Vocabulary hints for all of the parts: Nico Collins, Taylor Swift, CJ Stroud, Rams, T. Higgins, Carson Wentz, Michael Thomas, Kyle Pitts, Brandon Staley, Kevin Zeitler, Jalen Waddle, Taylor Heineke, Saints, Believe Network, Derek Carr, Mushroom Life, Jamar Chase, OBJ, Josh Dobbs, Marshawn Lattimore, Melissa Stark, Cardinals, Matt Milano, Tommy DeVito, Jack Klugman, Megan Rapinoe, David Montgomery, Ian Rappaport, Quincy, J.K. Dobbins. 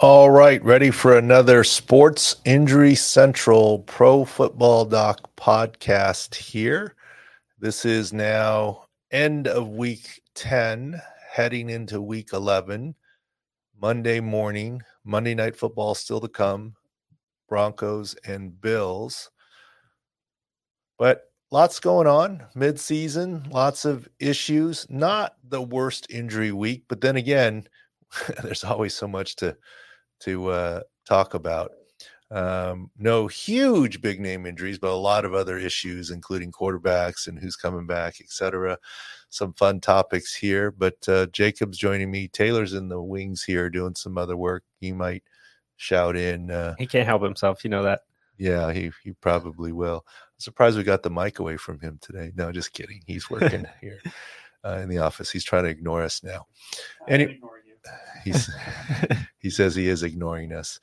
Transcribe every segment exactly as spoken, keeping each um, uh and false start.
All right, ready for another Sports Injury Central Pro Football Doc podcast here. This is now end of week ten, heading into week eleven, Monday morning, Monday Night Football still to come, Broncos and Bills. But lots going on mid-season, lots of issues, not the worst injury week, but then again, there's always so much to to uh, talk about. Um, no huge big name injuries, but a lot of other issues, including quarterbacks and who's coming back, et cetera. Some fun topics here, but uh, Jacob's joining me. Taylor's in the wings here doing some other work. He might shout in. Uh, he can't help himself. You know that. Yeah, he, he probably will. I'm surprised we got the mic away from him today. No, just kidding. He's working here uh, in the office. He's trying to ignore us now. Any- He's, he says he is ignoring us.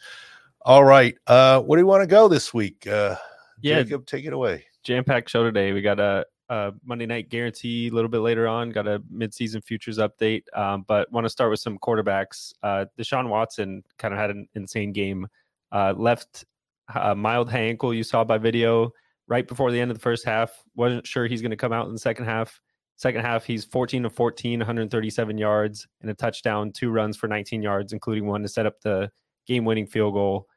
All right. Uh, where do you want to go this week? Uh, yeah, Jacob, take it away. Jam-packed show today. We got a, a Monday Night Guarantee a little bit later on. Got a midseason futures update. Um, but want to start with some quarterbacks. Uh, Deshaun Watson kind of had an insane game. Uh, left uh, mild high ankle you saw by video right before the end of the first half. Wasn't sure he's going to come out in the second half. Second half, he's fourteen of fourteen, one hundred thirty-seven yards and a touchdown, two runs for nineteen yards, including one to set up the game-winning field goal.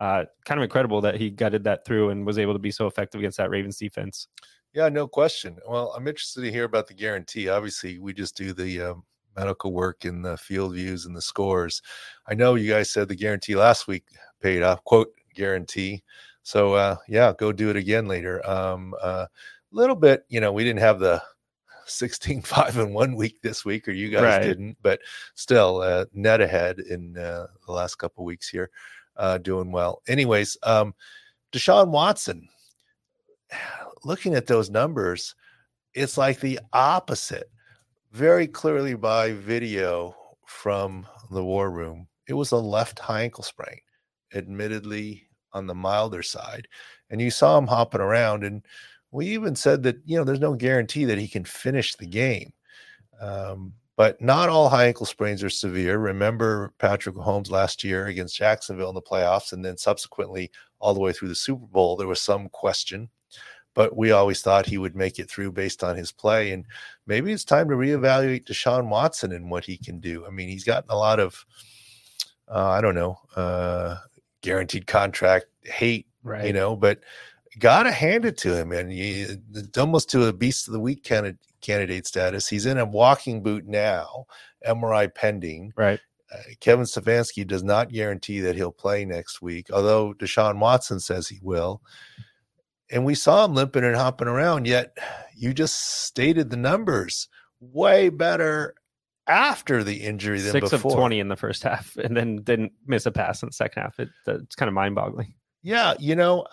Uh, kind of incredible that he gutted that through and was able to be so effective against that Ravens defense. Yeah, no question. Well, I'm interested to hear about the guarantee. Obviously, we just do the um, medical work and the field views and the scores. I know you guys said the guarantee last week paid off, quote, guarantee. So, uh, yeah, go do it again later. A um, uh, little bit, you know, we didn't have the sixteen five in one week this week, or you guys right. didn't, but still uh, net ahead in uh, the last couple of weeks here, uh, doing well. Anyways, um, Deshaun Watson, looking at those numbers, it's like the opposite. Very clearly by video from the war room, it was a left high ankle sprain, admittedly on the milder side. And you saw him hopping around, and we even said that, you know, there's no guarantee that he can finish the game. Um, but not all high ankle sprains are severe. Remember Patrick Mahomes last year against Jacksonville in the playoffs, and then subsequently all the way through the Super Bowl, there was some question. But we always thought he would make it through based on his play. And maybe it's time to reevaluate Deshaun Watson and what he can do. I mean, he's gotten a lot of, uh, I don't know, uh, guaranteed contract hate, right. you know, but gotta hand it to him, and you, almost to a beast of the week candidate candidate status. He's in a walking boot now, M R I pending. Right. Uh, Kevin Stefanski does not guarantee that he'll play next week, although Deshaun Watson says he will. And we saw him limping and hopping around. Yet you just stated the numbers way better after the injury than Six before. Six of twenty in the first half, and then didn't miss a pass in the second half. It, it's kind of mind boggling. Yeah, you know.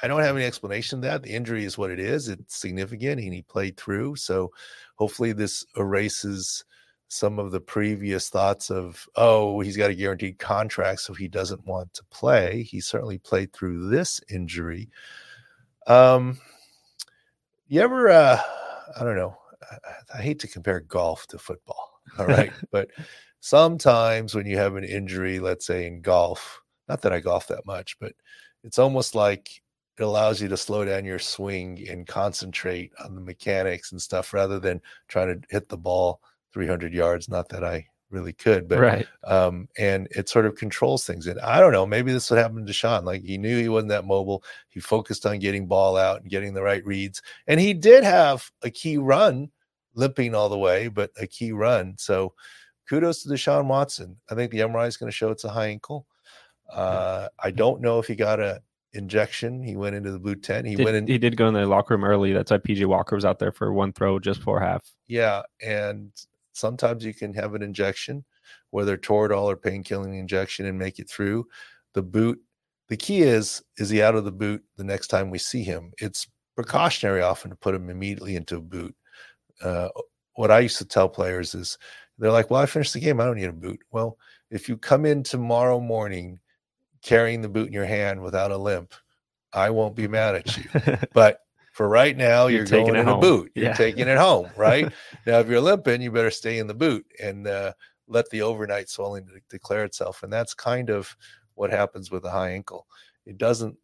I don't have any explanation of that. The injury is what it is. It's significant, and he played through. So hopefully this erases some of the previous thoughts of, oh, he's got a guaranteed contract, so he doesn't want to play. He certainly played through this injury. Um, you ever, uh, I don't know, I, I hate to compare golf to football, all right? But sometimes when you have an injury, let's say in golf, not that I golf that much, but it's almost like, it allows you to slow down your swing and concentrate on the mechanics and stuff rather than trying to hit the ball three hundred yards. Not that I really could, but, right. um, and it sort of controls things. And I don't know, maybe this would happen to Deshaun. Like, he knew he wasn't that mobile. He focused on getting ball out and getting the right reads. And he did have a key run, limping all the way, but a key run. So kudos to Deshaun Watson. I think the M R I is going to show it's a high ankle. Uh, I don't know if he got a, injection. He went into the blue tent. He did, went in. He did go in the locker room early. That's why P J Walker was out there for one throw just before half. Yeah, and sometimes you can have an injection, whether Toradol or pain-killing injection, and make it through the boot. The key is, is he out of the boot the next time we see him? It's precautionary often to put him immediately into a boot. Uh, what I used to tell players is, they're like, well, I finished the game, I don't need a boot. Well, if you come in tomorrow morning carrying the boot in your hand without a limp, I won't be mad at you. But for right now, you're, you're going in home. a boot. You're yeah. taking it home, right? Now, if you're limping, you better stay in the boot and uh, let the overnight swelling de- declare itself. And that's kind of what happens with a high ankle. It doesn't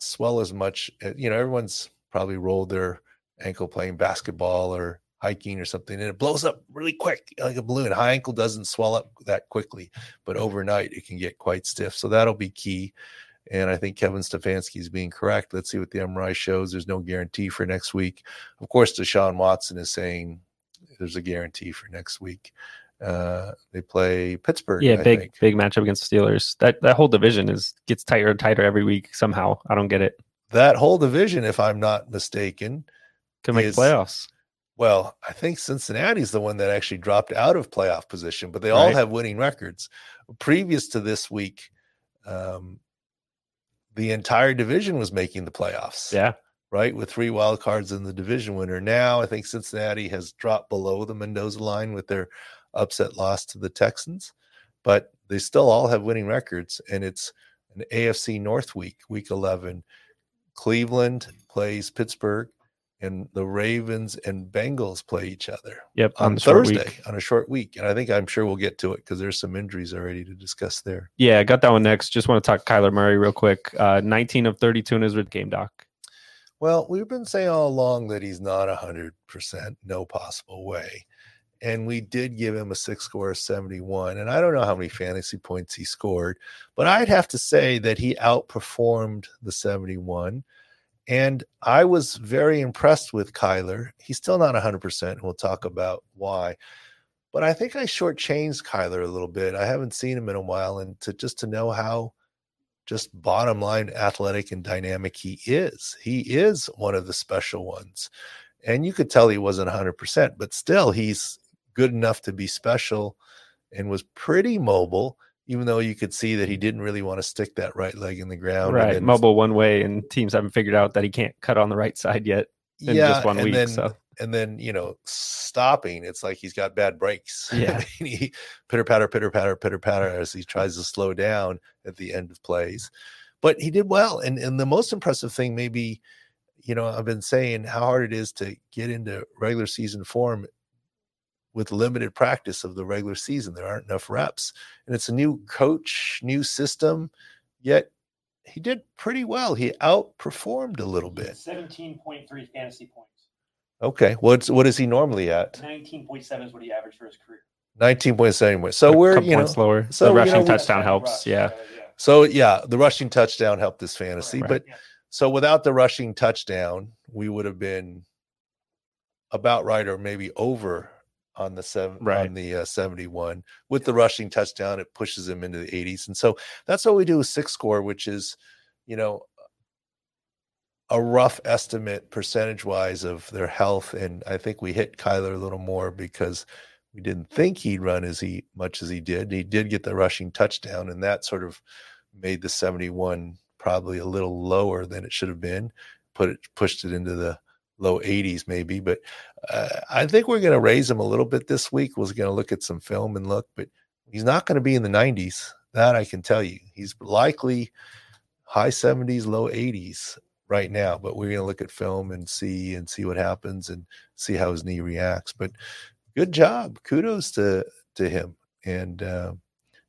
swell as much. You know, everyone's probably rolled their ankle playing basketball or hiking or something, and it blows up really quick like a balloon. High ankle doesn't swell up that quickly, but overnight it can get quite stiff. So that'll be key. And I think Kevin Stefanski is being correct. Let's see what the M R I shows. There's no guarantee for next week. Of course, Deshaun Watson is saying there's a guarantee for next week. Uh, they play Pittsburgh. Yeah, I big think. big matchup against the Steelers. That that whole division is gets tighter and tighter every week somehow. I don't get it. That whole division, if I'm not mistaken, can make is, playoffs. Well, I think Cincinnati's the one that actually dropped out of playoff position, but they all right. have winning records. Previous to this week, um, the entire division was making the playoffs. Yeah. Right, with three wild cards in the division winner. Now I think Cincinnati has dropped below the Mendoza line with their upset loss to the Texans, but they still all have winning records, and it's an A F C North week, week eleven. Cleveland plays Pittsburgh, and the Ravens and Bengals play each other yep, on, on Thursday on a short week. And I think I'm sure we'll get to it because there's some injuries already to discuss there. Yeah, I got that one next. Just want to talk Kyler Murray real quick. Uh, nineteen of thirty-two in his game doc. Well, we've been saying all along that he's not one hundred percent, no possible way. And we did give him a six score of seventy-one. And I don't know how many fantasy points he scored, but I'd have to say that he outperformed the seventy-one. And I was very impressed with Kyler. He's still not one hundred percent, and we'll talk about why. But I think I shortchanged Kyler a little bit. I haven't seen him in a while, and to just to know how just bottom line athletic and dynamic he is. He is one of the special ones. And you could tell he wasn't one hundred percent, but still he's good enough to be special and was pretty mobile, even though you could see that he didn't really want to stick that right leg in the ground. Right, mobile one way, and teams haven't figured out that he can't cut on the right side yet in yeah, just one and week. Then, so. And then, you know, stopping, it's like he's got bad brakes. Yeah. I mean, he pitter-patter, pitter-patter, pitter-patter as he tries to slow down at the end of plays. But he did well, and, and the most impressive thing maybe, you know, I've been saying how hard it is to get into regular season form with limited practice of the regular season. There aren't enough reps, and it's a new coach, new system, yet he did pretty well. He outperformed a little bit. seventeen point three fantasy points. Okay. What's, what is he normally at? nineteen point seven is what he averaged for his career. nineteen point seven. So a we're, you know, slower. So the rushing you know, touchdown helps. Rush, yeah. yeah. So yeah, the rushing touchdown helped this fantasy, right, right. but yeah. So without the rushing touchdown, we would have been about right or maybe over on the seven, right. on the uh, seventy-one. With the rushing touchdown, it pushes him into the eighties. And so that's what we do with six score, which is, you know, a rough estimate percentage-wise of their health. And I think we hit Kyler a little more because we didn't think he'd run as he, much as he did. He did get the rushing touchdown, and that sort of made the seventy-one probably a little lower than it should have been, put it pushed it into the low eighties maybe. But uh, I think we're going to raise him a little bit this week. We're going to look at some film and look, but he's not going to be in the nineties. That I can tell you. He's likely high seventies, low eighties right now. But we're going to look at film and see and see what happens and see how his knee reacts. But good job, kudos to to him. And. Uh,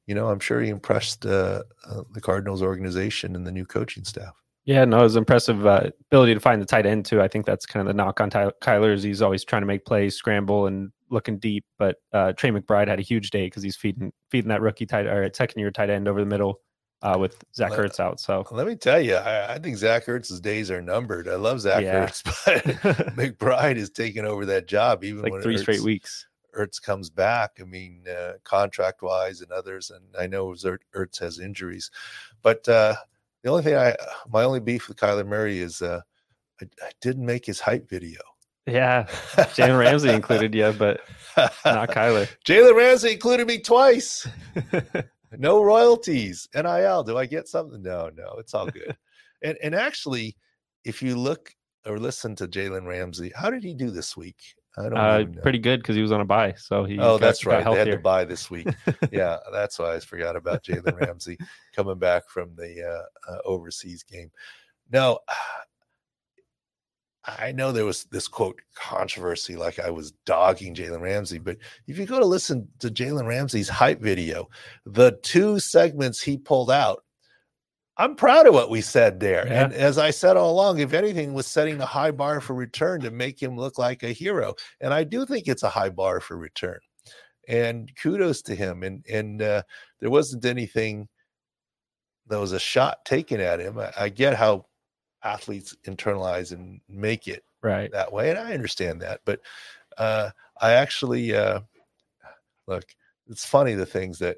You know, I'm sure he impressed uh, uh, the Cardinals organization and the new coaching staff. Yeah, no, it was impressive uh, ability to find the tight end, too. I think that's kind of the knock on Ty- Kyler is he's always trying to make plays, scramble, and looking deep. But uh, Trey McBride had a huge day because he's feeding feeding that rookie tight or second-year tight end over the middle uh, with Zach Ertz out. So let me tell you, I, I think Zach Ertz's days are numbered. I love Zach yeah. Ertz, but McBride is taking over that job even like when three Ertz, straight weeks. Ertz comes back, I mean, uh, contract-wise and others, and I know Ertz has injuries. But uh, The only thing I, my only beef with Kyler Murray is uh, I, I didn't make his hype video. Yeah, Jalen Ramsey included you, yeah, but not Kyler. Jalen Ramsey included me twice. No royalties, N I L. Do I get something? No, no, it's all good. and and actually, if you look or listen to Jalen Ramsey, how did he do this week? I don't uh, know. Pretty good because he was on a bye. So he oh, got, that's right. They had to buy this week. Yeah, that's why I forgot about Jalen Ramsey coming back from the uh, uh, overseas game. No, I know there was this quote controversy, like I was dogging Jalen Ramsey, but if you go to listen to Jalen Ramsey's hype video, the two segments he pulled out, I'm proud of what we said there. Yeah. And as I said all along, if anything, was setting a high bar for return to make him look like a hero. And I do think it's a high bar for return. And kudos to him. And and uh, there wasn't anything that was a shot taken at him. I, I get how athletes internalize and make it right that way. And I understand that. But uh, I actually, uh, look, it's funny the things that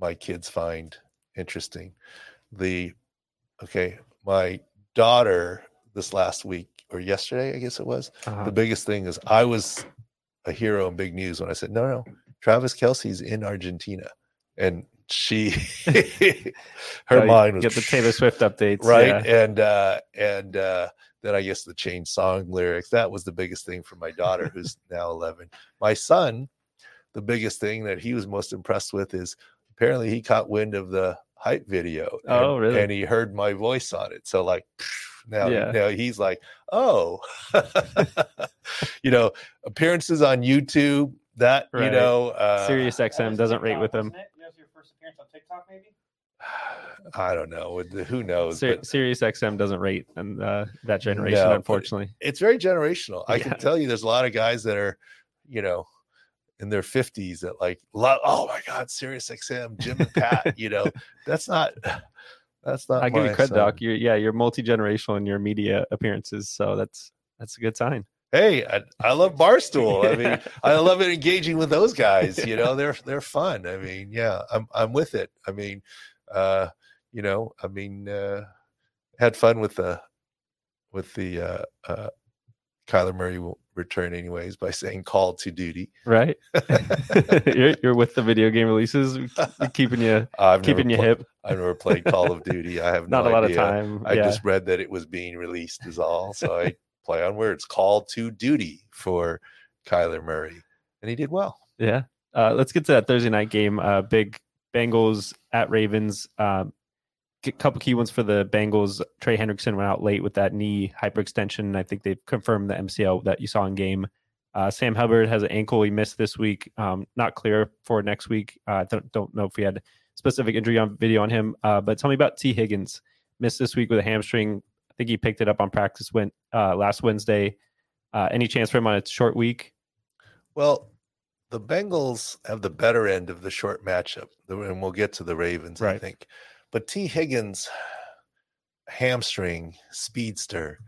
my kids find interesting. The okay, my daughter this last week or yesterday, I guess it was. Uh-huh. The biggest thing is I was a hero in big news when I said, No, no, Travis Kelce's in Argentina, and she her oh, mind was get the Taylor Swift updates, right? Yeah. And uh, and uh, then I guess the changed song lyrics that was the biggest thing for my daughter, who's now eleven. My son, the biggest thing that he was most impressed with is apparently he caught wind of the hype video and, oh really and he heard my voice on it, so like now yeah. now he's like, oh you know, appearances on YouTube that right. you know uh Sirius X M doesn't rate with them. That was your first appearance on TikTok, maybe? I don't know, who knows. Sir, but Sirius X M doesn't rate and uh that generation, no, unfortunately. It's very generational. I yeah. can tell you there's a lot of guys that are, you know, in their fifties that like, oh my God, Sirius X M, Jim and Pat, you know, that's not, that's not. I give you credit, Doc. You're, yeah, you're multi-generational in your media appearances. So that's, that's a good sign. Hey, I, I love Barstool. I mean, I love it engaging with those guys, you know, they're, they're fun. I mean, yeah, I'm, I'm with it. I mean, uh, you know, I mean, uh, had fun with the, with the, uh, uh, Kyler Murray will return anyways by saying call to duty. Right. you're, you're with the video game releases, keeping you, I've keeping you play, hip. I've never played Call of Duty. I have not no a lot idea. Of time. I yeah. just read that it was being released is all. So I play on words, call to duty for Kyler Murray. And he did well. Yeah. Uh, let's get to that Thursday night game. Uh, big Bengals at Ravens. Um, A couple key ones for the Bengals. Trey Hendrickson went out late with that knee hyperextension. I think they've confirmed the M C L that you saw in game. Uh, Sam Hubbard has an ankle he missed this week. Um, not clear for next week. I uh, don't, don't know if we had specific injury on video on him. Uh, but tell me about T. Higgins. Missed this week with a hamstring. I think he picked it up on practice went uh, last Wednesday. Uh, any chance for him on a short week? Well, the Bengals have the better end of the short matchup, and we'll get to the Ravens, right. I think. But T. Higgins, hamstring, speedster,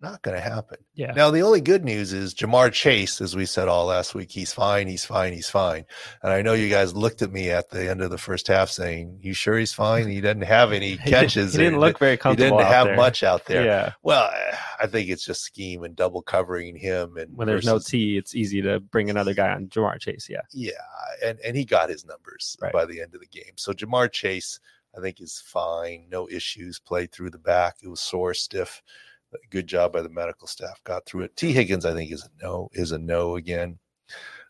not going to happen. Yeah. Now, the only good news is Jamar Chase, as we said all last week, he's fine, he's fine, he's fine. And I know you guys looked at me at the end of the first half saying, you sure he's fine? He doesn't have any catches. He didn't look very comfortable. He didn't have much out there. Yeah. Well, I think it's just scheme and double covering him. And when there's no T, it's easy to bring another guy on Jamar Chase, yeah. Yeah, and, and he got his numbers right by the end of the game. So Jamar Chase, I think is fine. No issues. Played through the back. It was sore, stiff. Good job by the medical staff. Got through it. T. Higgins, I think, is a no. Is a no again.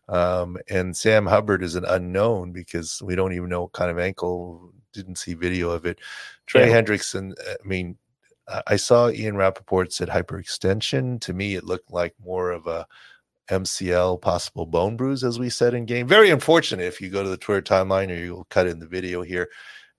Um, and Sam Hubbard is an unknown because we don't even know what kind of ankle. Didn't see video of it. Trey yeah. Hendrickson. I mean, I saw Ian Rappaport said hyperextension. To me, it looked like more of a M C L, possible bone bruise, as we said in game. Very unfortunate. If you go to the Twitter timeline, or you'll cut in the video here.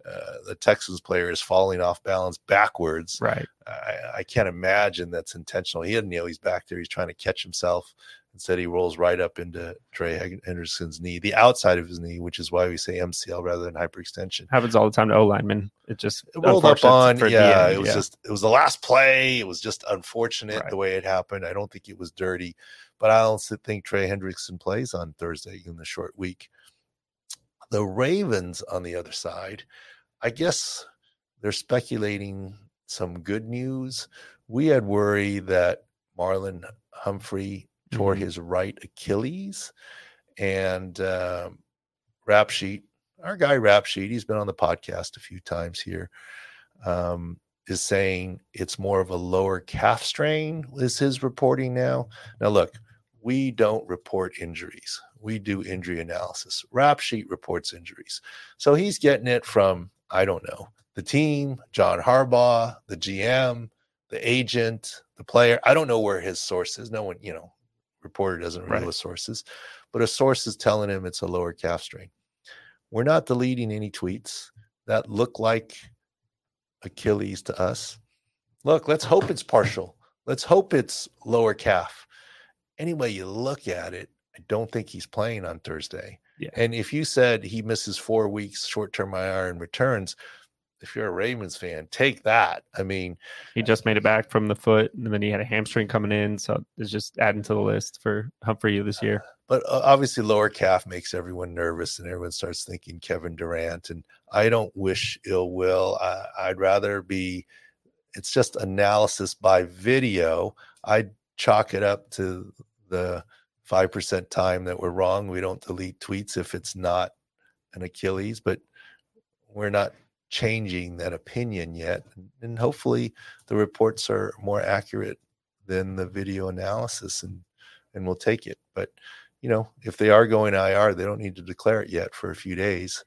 Uh, the Texans player is falling off balance backwards. Right. I, I can't imagine that's intentional. He didn't know he's back there. He's trying to catch himself. Instead, he rolls right up into Trey Henderson's knee, the outside of his knee, which is why we say M C L rather than hyperextension. Happens all the time to O linemen. It just it rolled up on. Yeah. End, it was yeah. just, it was the last play. It was just unfortunate right. the way it happened. I don't think it was dirty, but I don't think Trey Hendrickson plays on Thursday in the short week. The Ravens on the other side. I guess they're speculating some good news. We had worry that Marlon Humphrey mm-hmm. tore his right Achilles, and uh, Rap Sheet, our guy Rap Sheet, he's been on the podcast a few times here, um, is saying it's more of a lower calf strain is his reporting now. Now, look, we don't report injuries. We do injury analysis. Rap Sheet reports injuries. So he's getting it from, I don't know, the team, John Harbaugh, the G M, the agent, the player. I don't know where his source is. No one, you know, reporter doesn't reveal right. his sources, but a source is telling him it's a lower calf strain. We're not deleting any tweets that look like Achilles to us. Look, let's hope it's partial. Let's hope it's lower calf. Any way you look at it, I don't think he's playing on Thursday. Yeah. And if you said he misses four weeks short-term I R and returns, if you're a Ravens fan, take that. I mean, he just made it back from the foot, and then he had a hamstring coming in, so it's just adding to the list for Humphrey this year. Uh, but obviously lower calf makes everyone nervous, and everyone starts thinking Kevin Durant, and I don't wish ill will. I, I'd rather be – it's just analysis by video. I'd chalk it up to the five percent time that we're wrong. We don't delete tweets if it's not an Achilles, but we're not – changing that opinion yet, and hopefully the reports are more accurate than the video analysis, and and we'll take it. But you know, if they are going I R, they don't need to declare it yet for a few days.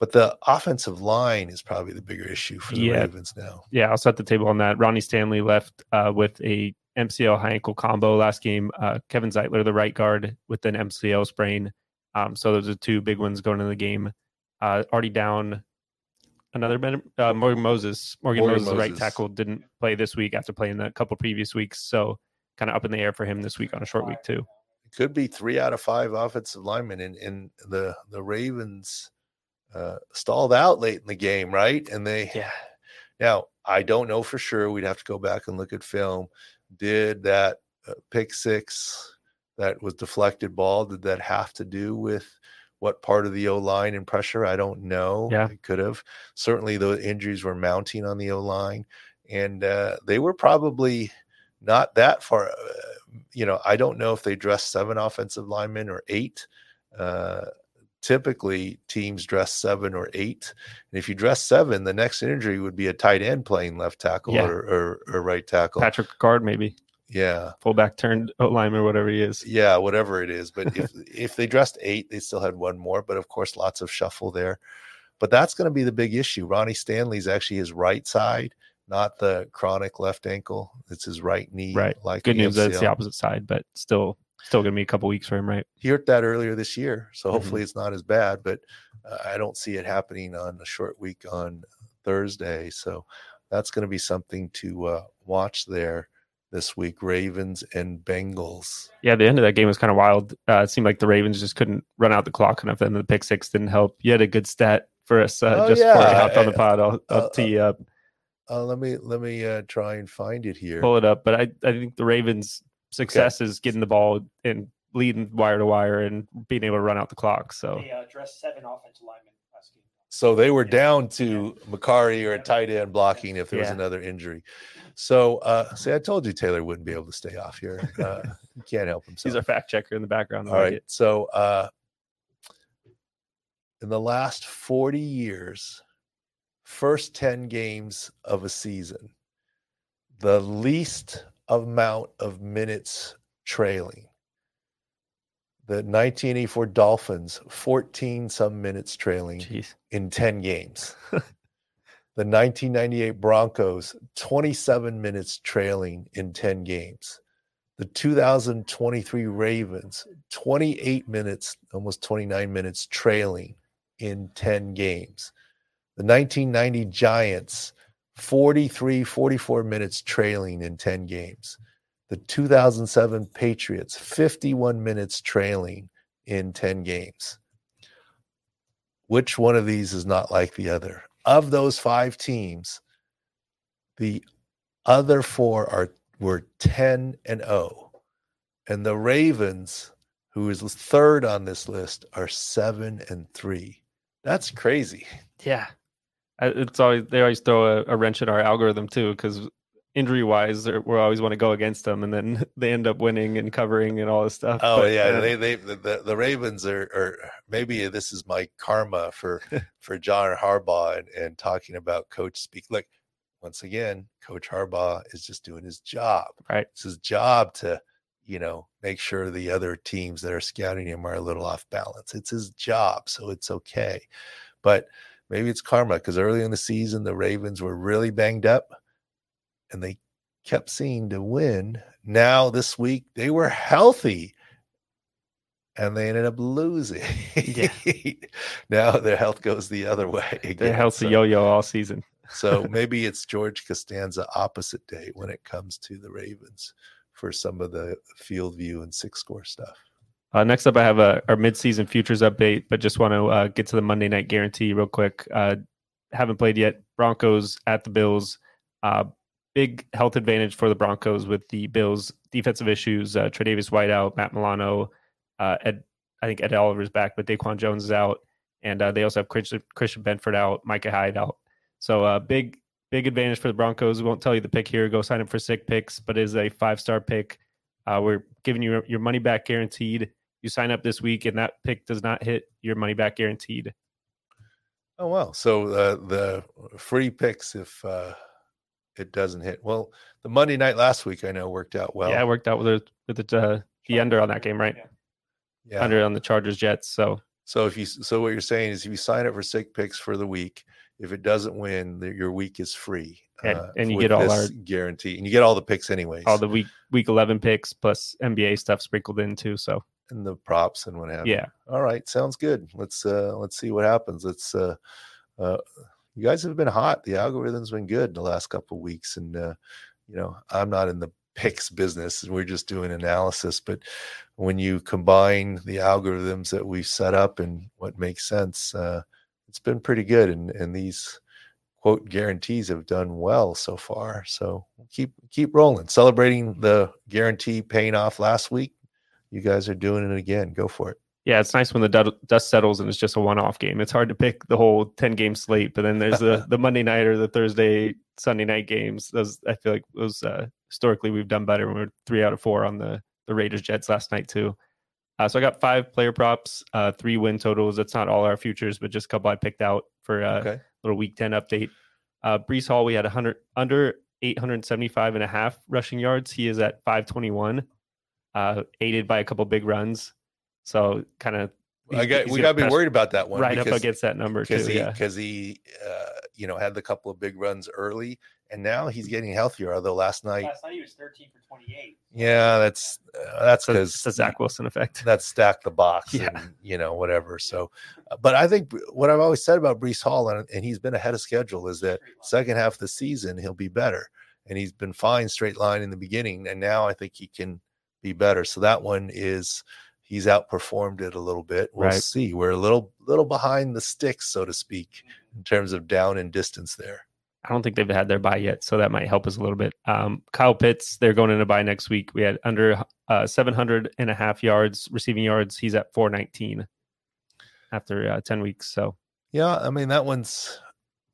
But the offensive line is probably the bigger issue for the yeah. Ravens now. Yeah, I'll set the table on that. Ronnie Stanley left uh, with a M C L high ankle combo last game. Uh, Kevin Zeitler, the right guard, with an M C L sprain. Um, so those are two big ones going into the game. Uh, already down. Another uh, Morgan Moses, Morgan, Morgan Moses, Moses, right tackle, didn't play this week after playing the couple previous weeks. So kind of up in the air for him this week on a short week too. It could be three out of five offensive linemen, and, and the the Ravens uh, stalled out late in the game, right? And they yeah. Now I don't know for sure. We'd have to go back and look at film. Did that uh, pick six that was deflected ball? Did that have to do with what part of the O-line and pressure? I don't know. Yeah. It could have. Certainly the injuries were mounting on the O-line, and uh, they were probably not that far. Uh, you know, I don't know if they dressed seven offensive linemen or eight. Uh, typically teams dress seven or eight. And if you dress seven, the next injury would be a tight end playing left tackle yeah. or, or, or right tackle. Patrick Guard, maybe. Yeah. Fullback turned O-line or whatever he is. Yeah, whatever it is. But if if they dressed eight, they still had one more. But, of course, lots of shuffle there. But that's going to be the big issue. Ronnie Stanley's actually his right side, not the chronic left ankle. It's his right knee. Right. Like Good news that it's the opposite side, but still still going to be a couple weeks for him, right? He hurt that earlier this year, so hopefully mm-hmm. it's not as bad. But uh, I don't see it happening on a short week on Thursday. So that's going to be something to uh, watch there. This week, Ravens and Bengals. Yeah, the end of that game was kind of wild. Uh, it seemed like the Ravens just couldn't run out the clock enough, and the pick six didn't help. You had a good stat for us uh, oh, just yeah. before I hopped on the pod. I'll, I'll uh, tee you up. Uh, let me let me uh, try and find it here. Pull it up, but I, I think the Ravens' success okay. is getting the ball and leading wire to wire and being able to run out the clock. So they uh, addressed seven offensive linemen last game. So they were yeah. down to yeah. Macari or a tight end blocking if there yeah. was another injury. So, uh, see, I told you Taylor wouldn't be able to stay off here. Uh, he can't help himself. He's our fact checker in the background. All right. So, uh, in the last forty years, first ten games of a season, the least amount of minutes trailing. The nineteen eighty-four Dolphins, fourteen some minutes trailing Jeez. In ten games. The nineteen ninety-eight Broncos, twenty-seven minutes trailing in ten games. The two thousand twenty-three Ravens, twenty-eight minutes, almost twenty-nine minutes trailing in ten games. The nineteen ninety Giants, forty-three, forty-four minutes trailing in ten games. The two thousand seven Patriots, fifty-one minutes trailing in ten games. Which one of these is not like the other? Of those five teams, the other four are were ten and oh, and the Ravens, who is third on this list, are seven and three. That's crazy. Yeah, It's always they always throw a, a wrench at our algorithm too, because injury wise, we always want to go against them, and then they end up winning and covering and all this stuff. Oh but, yeah, uh, they they the, the Ravens are, are maybe this is my karma for for John Harbaugh and, and talking about coach speak. Look, once again, Coach Harbaugh is just doing his job. Right, it's his job to, you know, make sure the other teams that are scouting him are a little off balance. It's his job, so it's okay. But maybe it's karma, because early in the season, the Ravens were really banged up and they kept seeing to win. Now this week, they were healthy and they ended up losing. Yeah. Now their health goes the other way again. Their health's so, a yo-yo all season. So maybe it's George Costanza opposite day when it comes to the Ravens for some of the field view and six score stuff. Uh, next up, I have a, our mid-season futures update, but just want to uh, get to the Monday night guarantee real quick. Uh, haven't played yet. Broncos at the Bills. Uh, big health advantage for the Broncos with the Bills' defensive issues. Uh, Tre'Davious White out, Matt Milano. Uh, Ed, I think Ed Oliver's back, but Daquan Jones is out. And uh, they also have Christian, Christian Benford out, Micah Hyde out. So uh, big, big advantage for the Broncos. We won't tell you the pick here. Go sign up for sick picks, but it is a five-star pick. Uh, we're giving you your money back guaranteed. You sign up this week and that pick does not hit, your money back guaranteed. Oh, well, so uh, the free picks, if uh, it doesn't hit. Well, the Monday night last week, I know worked out well. Yeah, it worked out with the, with the, uh, the under on that game, right? Yeah. Under on the Chargers Jets. So, so if you, so what you're saying is if you sign up for sick picks for the week, if it doesn't win, your week is free. And, uh, and you get all our guarantee and you get all the picks anyways. All the week, week eleven picks plus N B A stuff sprinkled in too. So, and the props and what have you. Yeah. All right. Sounds good. Let's, uh, let's see what happens. Let's, uh, uh, you guys have been hot. The algorithm's been good the last couple of weeks. And, uh, you know, I'm not in the picks business and we're just doing analysis, but when you combine the algorithms that we've set up and what makes sense, uh, it's been pretty good. And, and these, quote, guarantees have done well so far. So keep keep rolling. Celebrating the guarantee paying off last week. You guys are doing it again. Go for it. Yeah, it's nice when the dust settles and it's just a one-off game. It's hard to pick the whole ten-game slate, but then there's the, the Monday night or the Thursday, Sunday night games. Those, I feel like those uh, historically we've done better when we were three out of four on the, the Raiders-Jets last night too. Uh, so I got five player props, uh, three win totals. That's not all our futures, but just a couple I picked out for uh, okay. Little week ten update. Uh, Breece Hall, we had one hundred under eight seventy-five and a half rushing yards. He is at five twenty-one, uh, aided by a couple big runs. So kind of, I got we gotta be worried about that one right because, up against that number because too, he because yeah. he uh, you know had the couple of big runs early, and now he's getting healthier. Although last night, last night he was thirteen for twenty-eight. Yeah, that's uh, that's because the Zach Wilson effect. That's stack the box, yeah. And, you know, whatever. So, but I think what I've always said about Breece Hall, and, and he's been ahead of schedule, is that second half of the season he'll be better, and he's been fine straight line in the beginning, and now I think he can be better. So that one is. He's outperformed it a little bit. We'll right. see. We're a little little behind the sticks, so to speak, in terms of down and distance there. I don't think they've had their bye yet, so that might help us a little bit. Um, Kyle Pitts, they're going into bye next week. We had under uh, seven hundred and a half yards, receiving yards. He's at four nineteen after uh, ten weeks. So yeah, I mean, that one's,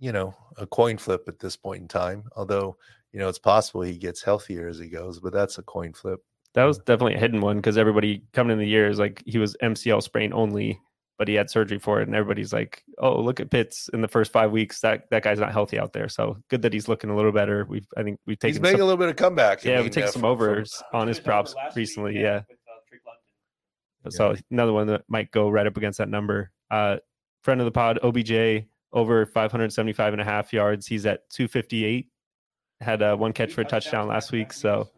you know, a coin flip at this point in time, although, you know, it's possible he gets healthier as he goes, but that's a coin flip. That was definitely a hidden one because everybody coming in the year is like he was M C L sprain only, but he had surgery for it. And everybody's like, oh, look at Pitts in the first five weeks. That that guy's not healthy out there. So good that he's looking a little better. We've I think we've taken he's making some, a little bit of comeback. Yeah, I mean, we take uh, some overs from, on his props recently. Week, yeah. With, uh, yeah. So another one that might go right up against that number. Uh, friend of the pod, O B J, over five seventy-five and a half yards. He's at two fifty-eight. Had uh, one catch for a touchdown last week. So.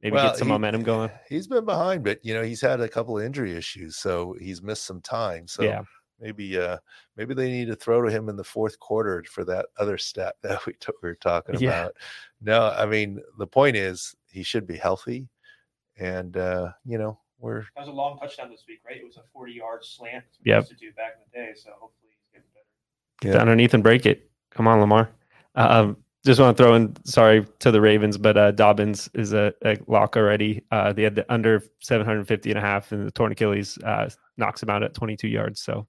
Maybe well, get some he, momentum going. He's been behind, but you know he's had a couple of injury issues, so he's missed some time. So yeah. maybe, uh, maybe they need to throw to him in the fourth quarter for that other stat that we, t- we were talking yeah. about. No, I mean the point is he should be healthy, and uh, you know we're that was a long touchdown this week, right? It was a forty-yard slant. We yep. used to do back in the day, so hopefully he's getting better. Get yeah. underneath and break it. Come on, Lamar. Um, Just want to throw in, sorry to the Ravens, but uh, Dobbins is a, a lock already. Uh, they had the under seven fifty and a half, and the torn Achilles uh, knocks him out at twenty-two yards. So,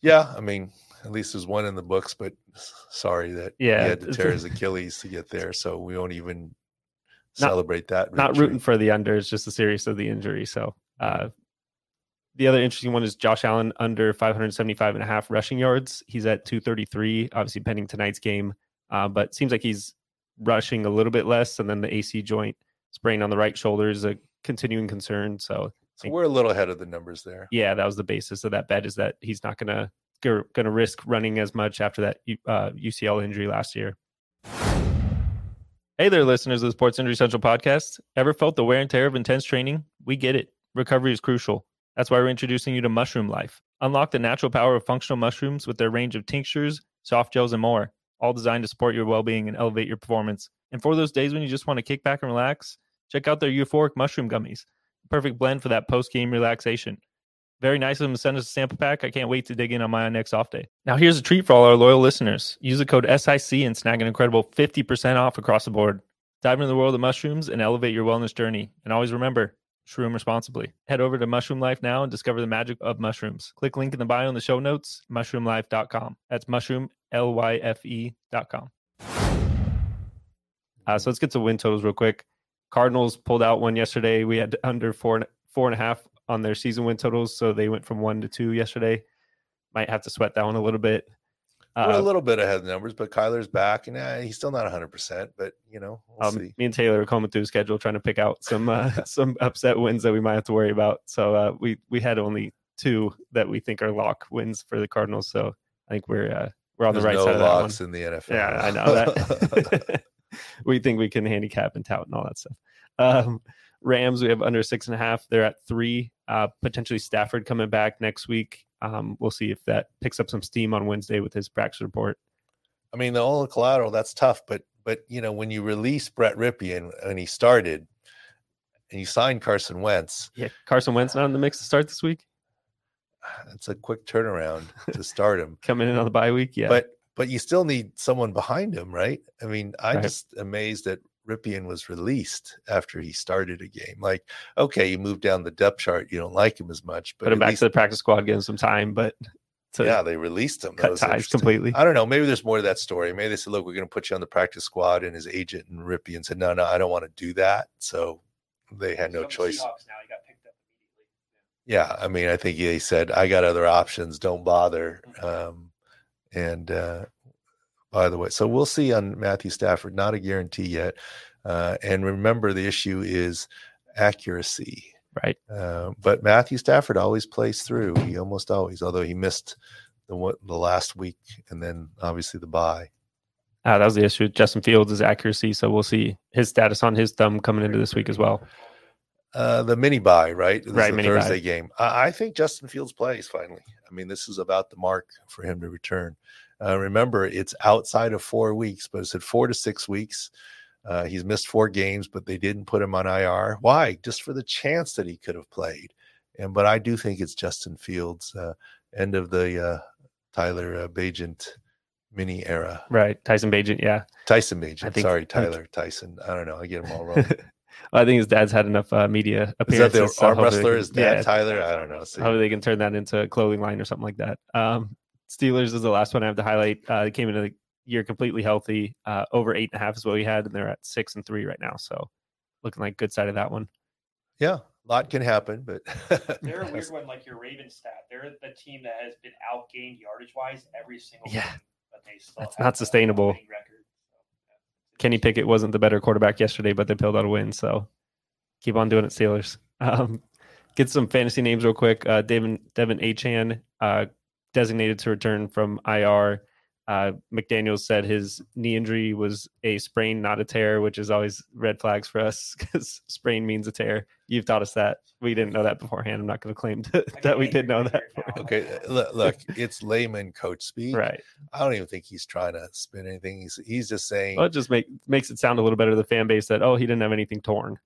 yeah, I mean, at least there's one in the books, but sorry that yeah. he had to tear his Achilles to get there. So we won't even not, celebrate that. Not injury. Rooting for the under, it's just the serious of the injury. So uh, the other interesting one is Josh Allen under five seventy-five and a half rushing yards. He's at two thirty-three, obviously pending tonight's game. Uh, but it seems like he's rushing a little bit less. And then the A C joint sprain on the right shoulder is a continuing concern. So, so we're a little ahead of the numbers there. Yeah, that was the basis of that bet, is that he's not going to going to risk running as much after that uh, U C L injury last year. Hey there, listeners of the Sports Injury Central podcast. Ever felt the wear and tear of intense training? We get it. Recovery is crucial. That's why we're introducing you to Mushroom Life. Unlock the natural power of functional mushrooms with their range of tinctures, soft gels, and more, all designed to support your well-being and elevate your performance. And for those days when you just want to kick back and relax, check out their euphoric mushroom gummies. Perfect blend for that post-game relaxation. Very nice of them to send us a sample pack. I can't wait to dig in on my next off day. Now here's a treat for all our loyal listeners. Use the code S I C and snag an incredible fifty percent off across the board. Dive into the world of mushrooms and elevate your wellness journey. And always remember, shroom responsibly. Head over to Mushroom Life now and discover the magic of mushrooms. Click link in the bio in the show notes, mushroom life dot com. That's mushroom life dot com. Uh, so let's get to win totals real quick. Cardinals pulled out one yesterday. We had under four and, four and a half on their season win totals, so they went from one to two yesterday. Might have to sweat that one a little bit. Uh, We're a little bit ahead of the numbers, but Kyler's back, and uh, he's still not one hundred percent, but, you know, we'll um, see. Me and Taylor are combing through the schedule trying to pick out some uh, some upset wins that we might have to worry about. So uh, we, we had only two that we think are lock wins for the Cardinals, so I think we're uh, we're on There's the right no side of that one. Locks in the N F L. Yeah, I know that. We think we can handicap and tout and all that stuff. Um, Rams, we have under six and a half. They're at three. Uh, potentially Stafford coming back next week. Um, we'll see if that picks up some steam on Wednesday with his practice report. I mean, the all collateral, that's tough. But, but you know, when you release Brett Rippey and, and he started and you signed Carson Wentz. Yeah, Carson Wentz not in the mix to start this week? It's a quick turnaround to start him. Coming in on the bye week, yeah. But But you still need someone behind him, right? I mean, I'm right. just amazed that Rypien was released after he started a game. Like, okay, you move down the depth chart, you don't like him as much. But Put him back least... to the practice squad, give him some time. But yeah, they released him. Cut ties completely. I don't know. Maybe there's more to that story. Maybe they said, look, we're going to put you on the practice squad. And his agent and Rypien said, no, no, I don't want to do that. So they had no choice. Yeah, I mean, I think they said, I got other options. Don't bother. Um And uh, by the way, so we'll see on Matthew Stafford, not a guarantee yet. Uh, and remember, the issue is accuracy. Right. Uh, but Matthew Stafford always plays through. He almost always, although he missed the what, the last week and then obviously the bye. Uh, that was the issue with Justin Fields, is accuracy. So we'll see his status on his thumb coming into this week as well. Uh, the mini bye, right? This right, is the Thursday bye. game. I, I think Justin Fields plays finally. I mean, this is about the mark for him to return. Uh, remember, it's outside of four weeks, but it's at four to six weeks. Uh, he's missed four games, but they didn't put him on I R. Why? Just for the chance that he could have played. And but I do think it's Justin Fields, uh, end of the uh, Tyler uh, Bagent mini era. Right, Tyson Bagent, yeah. Tyson Bagent. Think, Sorry, Tyler think... Tyson. I don't know. I get them all wrong. I think his dad's had enough uh, media appearances. Is that the arm so wrestler? His dad, yeah, Tyler? I don't know. See. Hopefully they can turn that into a clothing line or something like that. Um, Steelers is the last one I have to highlight. Uh, they came into the year completely healthy. Uh, over eight and a half is what we had, and they're at six and three right now. So looking like good side of that one. Yeah, a lot can happen, but they're a weird one, like your Ravens stat. They're the team that has been outgained yardage-wise every single yeah. game, but they still That's have not sustainable. Record. Kenny Pickett wasn't the better quarterback yesterday, but they pulled out a win. So keep on doing it, Steelers. Um, get some fantasy names real quick. Uh, Devin, Devin Achane, uh, designated to return from I R. Uh, McDaniels said his knee injury was a sprain, not a tear, which is always red flags for us because sprain means a tear. You've taught us that. We didn't know that beforehand. I'm not going to claim that we did know that. Okay, look, look, it's layman coach speak. Right. I don't even think he's trying to spin anything. He's he's just saying. Well, it just make, makes it sound a little better to the fan base that, oh, he didn't have anything torn.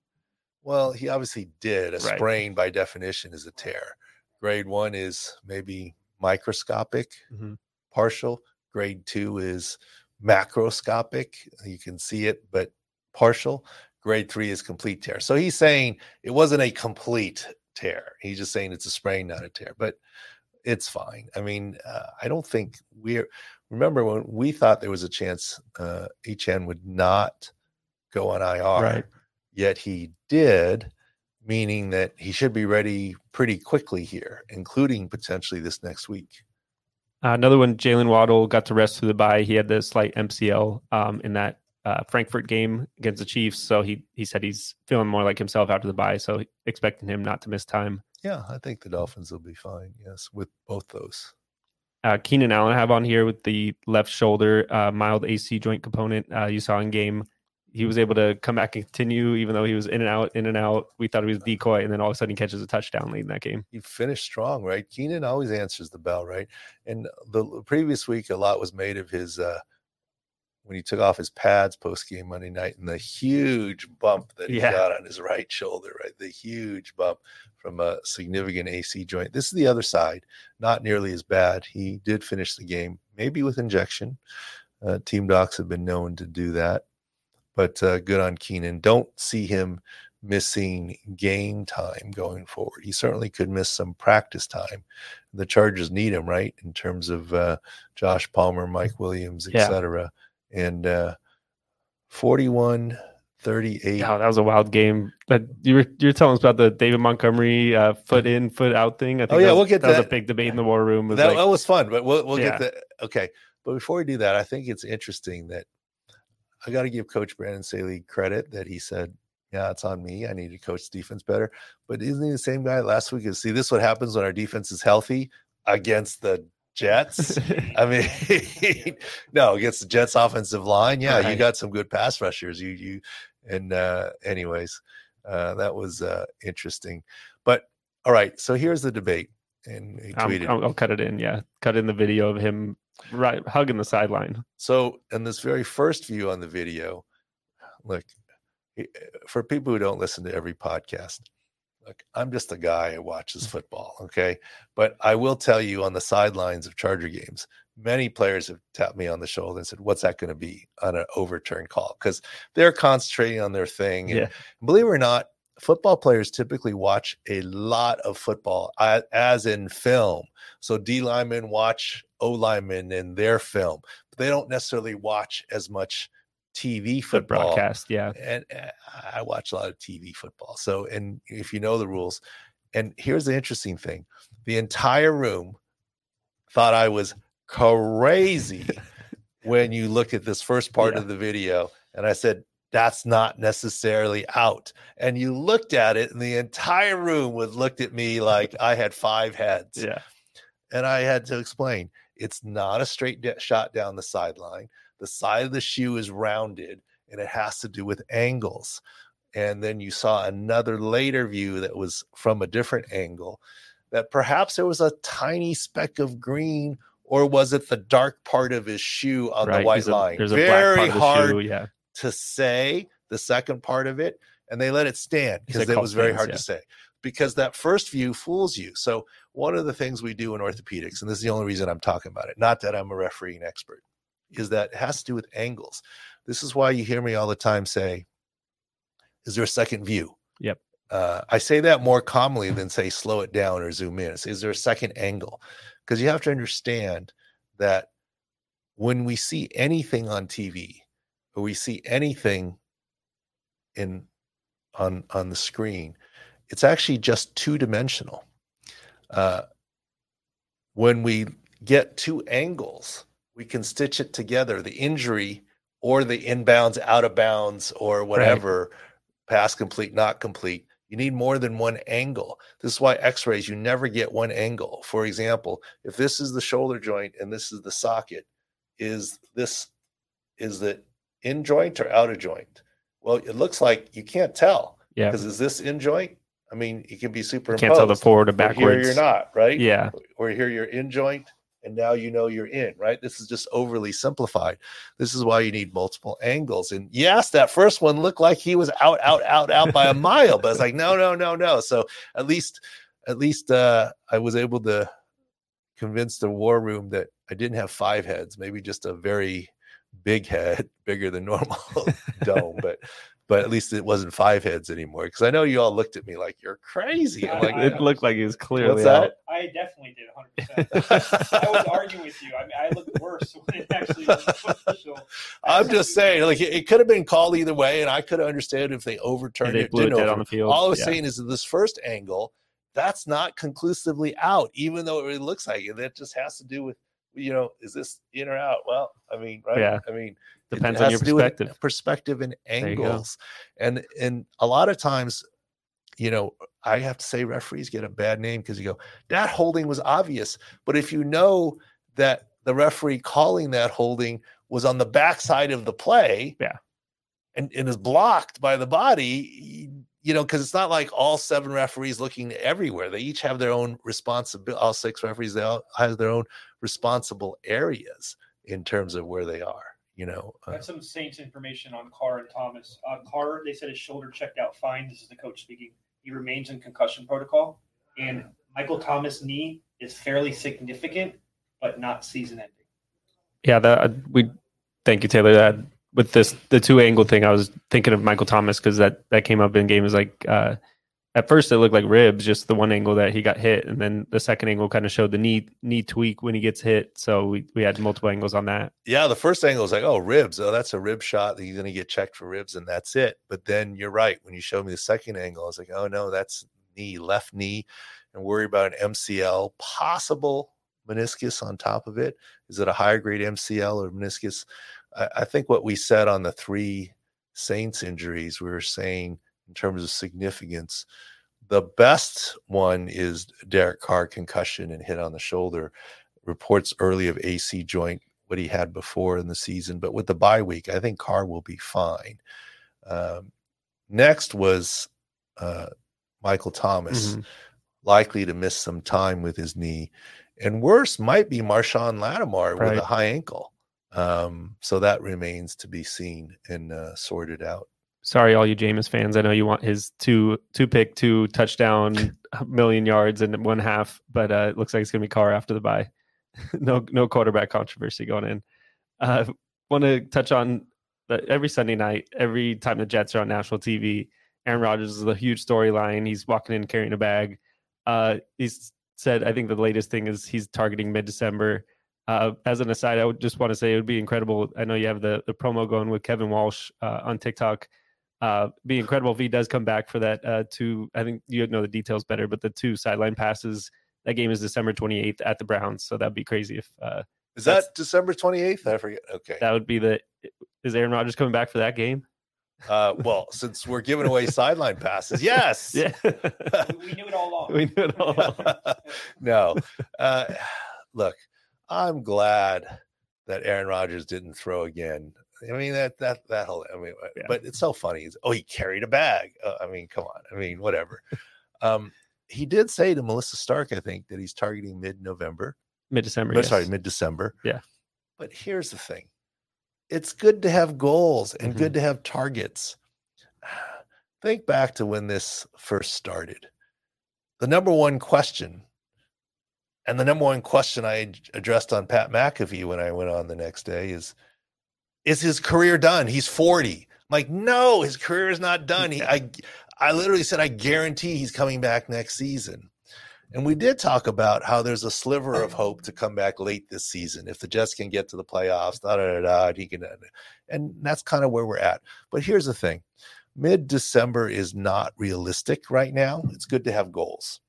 Well, he obviously did. A right. sprain, by definition, is a tear. Grade one is maybe microscopic, mm-hmm. partial. Grade two is macroscopic. You can see it, but partial. Grade three is complete tear. So he's saying it wasn't a complete tear. He's just saying it's a sprain, not a tear. But it's fine. I mean, uh, I don't think we're remember when we thought there was a chance uh, H N would not go on I R, right? Yet he did, meaning that he should be ready pretty quickly here, including potentially this next week. Uh, another one, Jalen Waddle got to rest through the bye. He had the slight M C L um, in that uh, Frankfurt game against the Chiefs. So he he said he's feeling more like himself after the bye. So expecting him not to miss time. Yeah, I think the Dolphins will be fine. Yes, with both those. Uh, Keenan Allen I have on here with the left shoulder, uh, mild A C joint component uh, you saw in game. He was able to come back and continue, even though he was in and out, in and out. We thought he was decoy, and then all of a sudden he catches a touchdown lead in that game. He finished strong, right? Keenan always answers the bell, right? And the previous week, a lot was made of his uh, when he took off his pads post-game Monday night and the huge bump that he yeah. got on his right shoulder, right? The huge bump from a significant A C joint. This is the other side, not nearly as bad. He did finish the game, maybe with injection. Uh, team docs have been known to do that. But uh, good on Keenan. Don't see him missing game time going forward. He certainly could miss some practice time. The Chargers need him, right, in terms of uh, Josh Palmer, Mike Williams, et yeah. cetera. And uh, forty-one thirty-eight. Oh, that was a wild game. But you were, you were telling us about the David Montgomery uh, foot in, foot out thing. I think oh, yeah, was, we'll get that. That was a big debate in the war room. That, like, that was fun, but we'll, we'll yeah. get that. Okay, but before we do that, I think it's interesting that I got to give Coach Brandon Saley credit that he said, yeah, it's on me. I need to coach defense better. But isn't he the same guy last week? See, this is what happens when our defense is healthy against the Jets. I mean, no, against the Jets offensive line. Yeah, right. You got some good pass rushers. You, you, and uh, anyways, uh, that was uh, interesting. But all right, so here's the debate. And he tweeted. I'll, I'll cut it in. Yeah. Cut in the video of him right hugging the sideline. So in this very first view on the video, look, for people who don't listen to every podcast, look, I'm just a guy who watches football. Okay. But I will tell you, on the sidelines of Charger games, many players have tapped me on the shoulder and said, what's that going to be on an overturn call? Because they're concentrating on their thing. And yeah. believe it or not, football players typically watch a lot of football, as in film. So D linemen watch O linemen in their film, but they don't necessarily watch as much T V football. The broadcast, yeah. And I watch a lot of T V football. So, and if you know the rules, and here's the interesting thing, the entire room thought I was crazy when you look at this first part yeah. of the video, and I said, that's not necessarily out. And you looked at it, and the entire room would looked at me like I had five heads. Yeah. And I had to explain, it's not a straight de- shot down the sideline. The side of the shoe is rounded, and it has to do with angles. And then you saw another later view that was from a different angle, that perhaps there was a tiny speck of green, or was it the dark part of his shoe on right. the white there's line? A, there's a Very black part hard. Of the shoe, yeah. to say the second part of it, and they let it stand because it was very hard yeah. to say, because that first view fools you. So one of the things we do in orthopedics, and this is the only reason I'm talking about it, not that I'm a refereeing expert, is that it has to do with angles. This is why you hear me all the time say, is there a second view? Yep. Uh, I say that more commonly than say, slow it down or zoom in. It's, is there a second angle? Because you have to understand that when we see anything on T V, or we see anything in on on the screen, it's actually just two-dimensional. Uh, when we get two angles, we can stitch it together, the injury or the inbounds, out of bounds, or whatever, right. pass complete, not complete. You need more than one angle. This is why x-rays, you never get one angle. For example, if this is the shoulder joint and this is the socket, is this is the in joint or out of joint? Well, it looks like you can't tell. Yeah. Because is this in joint? I mean, it can be superimposed. You can't tell the forward or backwards. Or here you're not, right? Yeah. Or here you're in joint, and now you know you're in, right? This is just overly simplified. This is why you need multiple angles. And yes, that first one looked like he was out, out, out, out by a mile, but it's like, no, no, no, no. So at least, at least uh, I was able to convince the war room that I didn't have five heads, maybe just a very big head, bigger than normal dome, but but at least it wasn't five heads anymore. Because I know you all looked at me like you're crazy. I'm like, it looked like it was clearly what's out. That? I definitely did one hundred percent. I was arguing with you. I mean, I looked worse when it actually was official. I'm just saying, like, it, it could have been called either way, and I could have understood if they overturned they it. Blew it dead on the field. All I was yeah. saying is that this first angle, that's not conclusively out, even though it really looks like it. That just has to do with, you know, is this in or out? Well, I mean, right? Yeah. I mean, depends on your perspective, perspective and angles. And, and a lot of times, you know, I have to say referees get a bad name because you go, that holding was obvious. But if you know that the referee calling that holding was on the backside of the play yeah. and, and is blocked by the body, you know, because it's not like all seven referees looking everywhere. They each have their own responsibility. All six referees, they all have their own responsible areas in terms of where they are, you know. Uh, I have some Saints information on Carr and Thomas. Uh, Carr, they said his shoulder checked out fine. This is the coach speaking. He remains in concussion protocol. And Michael Thomas' knee is fairly significant, but not season-ending. Yeah, that we thank you, Taylor. That with this the two angle thing, I was thinking of Michael Thomas because that, that came up in game. Is like uh, at first it looked like ribs, just the one angle that he got hit, and then the second angle kind of showed the knee knee tweak when he gets hit. So we, we had multiple angles on that. Yeah, the first angle was like, oh, ribs. Oh, that's a rib shot. He's gonna get checked for ribs, and that's it. But then you're right. When you showed me the second angle, I was like, oh no, that's knee, left knee, and worry about an M C L, possible meniscus on top of it. Is it a higher grade M C L or meniscus? I think what we said on the three Saints injuries, we were saying in terms of significance, the best one is Derek Carr concussion and hit on the shoulder. Reports early of A C joint, what he had before in the season. But with the bye week, I think Carr will be fine. Um, next was uh, Michael Thomas, mm-hmm. likely to miss some time with his knee. And worse might be Marshawn Lattimore right. with a high ankle. Um, so that remains to be seen and uh, sorted out. Sorry, all you Jameis fans. I know you want his two two pick, two touchdown, million yards and one half, but uh, it looks like it's going to be Carr after the bye. no no quarterback controversy going in. Uh, want to touch on the, every Sunday night, every time the Jets are on national T V, Aaron Rodgers is a huge storyline. He's walking in carrying a bag. Uh, he's said, I think the latest thing is he's targeting mid-December. Uh, as an aside, I would just want to say it would be incredible. I know you have the, the promo going with Kevin Walsh uh, on TikTok. Uh, be incredible if he does come back for that uh, two. I think you know the details better, but the two sideline passes. That game is December twenty-eighth at the Browns, so that'd be crazy if. Uh, is that December twenty-eighth? I forget. Okay, that would be the. Is Aaron Rodgers coming back for that game? Uh, well, since we're giving away sideline passes, yes. Yeah. we, we knew it all along. We knew it all along. no, uh, look. I'm glad that Aaron Rodgers didn't throw again. I mean, that, that, that whole, I mean, yeah. but it's so funny. It's, oh, he carried a bag. Uh, I mean, come on. I mean, whatever. Um, he did say to Melissa Stark, I think, that he's targeting mid-November. Mid-December, no, yes. Sorry, mid-December. Yeah. But here's the thing. It's good to have goals and mm-hmm. good to have targets. Think back to when this first started. The number one question And the number one question I addressed on Pat McAfee when I went on the next day is, is his career done? He's forty. I'm like, no, his career is not done. He, I, I literally said, I guarantee he's coming back next season. And we did talk about how there's a sliver of hope to come back late this season. If the Jets can get to the playoffs, da, da, da, da, he can, and that's kind of where we're at. But here's the thing. Mid-December is not realistic right now. It's good to have goals.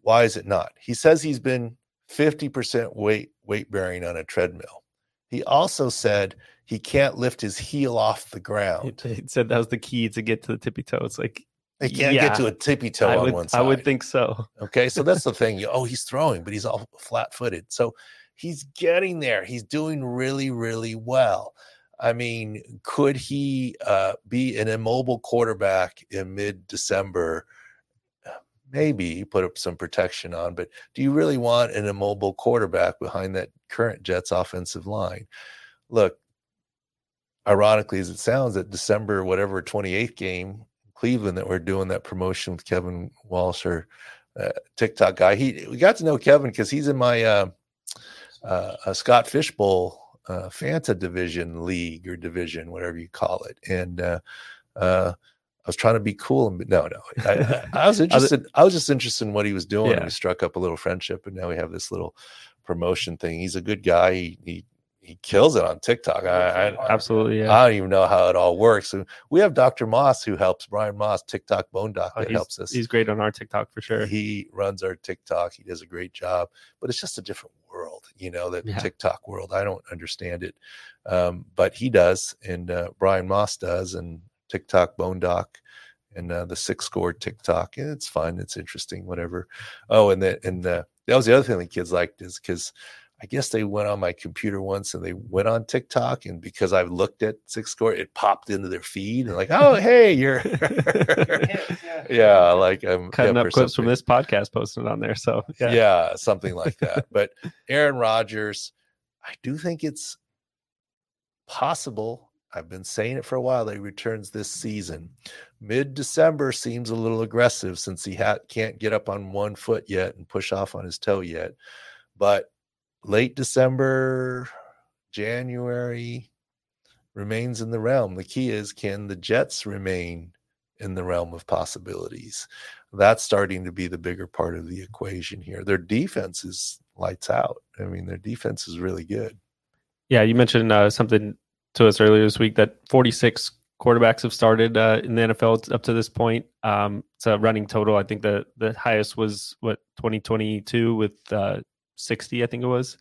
Why is it not? He says he's been fifty percent weight weight bearing on a treadmill. He also said he can't lift his heel off the ground. He, he said that was the key to get to the tippy toe. It's like he can't yeah, get to a tippy toe I on would, one side. I would think so. Okay, so that's the thing. Oh, he's throwing, but he's all flat-footed. So he's getting there. He's doing really, really well. I mean, could he uh, be an immobile quarterback in mid-December? Maybe you put up some protection on, but do you really want an immobile quarterback behind that current Jets offensive line? Look, ironically, as it sounds, that December, whatever, twenty-eighth game, Cleveland, that we're doing that promotion with Kevin Walsh or uh, TikTok guy. He we got to know Kevin because he's in my uh, uh, uh, Scott Fishbowl uh, Fanta division league or division, whatever you call it. And uh, uh, I was trying to be cool. And no, no, I, I was interested. I was just interested in what he was doing. Yeah. And we struck up a little friendship, and now we have this little promotion thing. He's a good guy. He, he, he kills it on TikTok. I, I absolutely. Yeah. I don't even know how it all works. And we have Doctor Moss who helps, Brian Moss, TikTok Bone Doc, that oh, helps us. He's great on our TikTok for sure. He runs our TikTok. He does a great job, but it's just a different world, you know, that yeah. TikTok world. I don't understand it, um, but he does, and uh, Brian Moss does, and TikTok Bone Doc, and uh, the six score TikTok. Yeah, it's fun. It's interesting. Whatever. Oh, and the and the, that was the other thing the kids liked is because. I guess they went on my computer once and they went on TikTok, and because I've looked at Six Score, it popped into their feed and like, oh, hey, you're yeah, like I'm cutting up clips something. From this podcast, posting it on there. So yeah, yeah something like that. But Aaron Rodgers, I do think it's possible. I've been saying it for a while. That he returns this season. Mid-December seems a little aggressive since he ha- can't get up on one foot yet and push off on his toe yet. But late December, January remains in the realm. The key is, can the Jets remain in the realm of possibilities? That's starting to be the bigger part of the equation here. Their defense is lights out. I mean, their defense is really good. Yeah, you mentioned uh, something to us earlier this week that forty-six quarterbacks have started uh, in the N F L up to this point. Um, it's a running total. I think the, the highest was, what, twenty twenty-two with uh, – sixty, I think it was.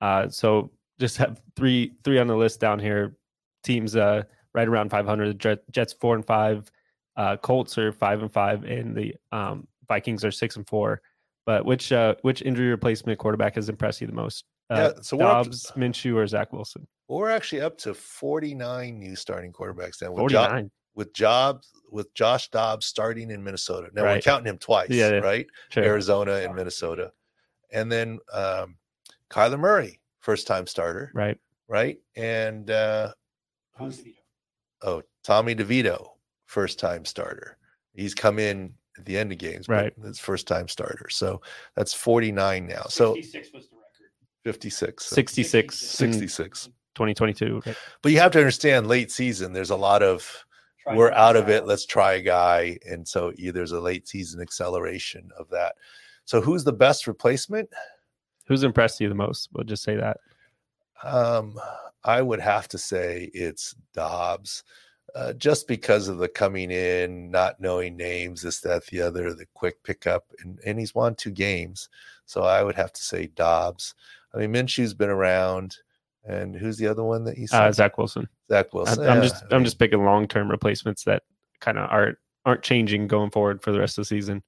Uh, so just have three three on the list down here. Teams uh, right around five hundred. The Jets four and five. Uh, Colts are five and five, and the um, Vikings are six and four. But which uh, which injury replacement quarterback has impressed you the most? Uh, yeah, so Dobbs, we're to, Minshew, or Zach Wilson? We're actually up to forty-nine new starting quarterbacks now. With forty-nine. Jo- with Jobs, with Josh Dobbs starting in Minnesota. Now right. We're counting him twice, yeah, yeah. right? Sure. Arizona and Minnesota. And then um, Kyler Murray, first-time starter, right? Right, and uh, who's oh Tommy DeVito, first-time starter. He's come in at the end of games, right? It's first-time starter, so that's forty-nine now. So sixty-six was the record. fifty-six. So. sixty-six. sixty-six. twenty twenty-two. Okay. But you have to understand, late season, there's a lot of. Try we're out of it. Let's try a guy, and so yeah, there's a late season acceleration of that. So who's the best replacement? Who's impressed you the most? We'll just say that. Um, I would have to say it's Dobbs, uh, just because of the coming in, not knowing names, this, that, the other, the quick pickup, and, and he's won two games. So I would have to say Dobbs. I mean, Minshew's been around, and who's the other one that you said? Uh, Zach Wilson. Zach Wilson. I, I'm yeah, just I mean, I'm just picking long-term replacements that kind of aren't aren't changing going forward for the rest of the season.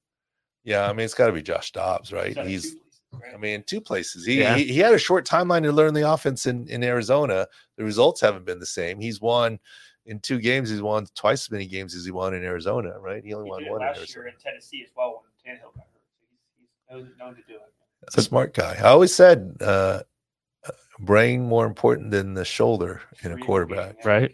Yeah, I mean, it's got to be Josh Dobbs, right? He's, I mean, two places. He, yeah. he he had a short timeline to learn the offense in, in Arizona. The results haven't been the same. He's won in two games. He's won twice as many games as he won in Arizona, right? He only he won one last in Arizona. Year in Tennessee as well when Tannehill got hurt. He's known to do it. That's a smart guy. I always said, uh, brain more important than the shoulder in a quarterback, right?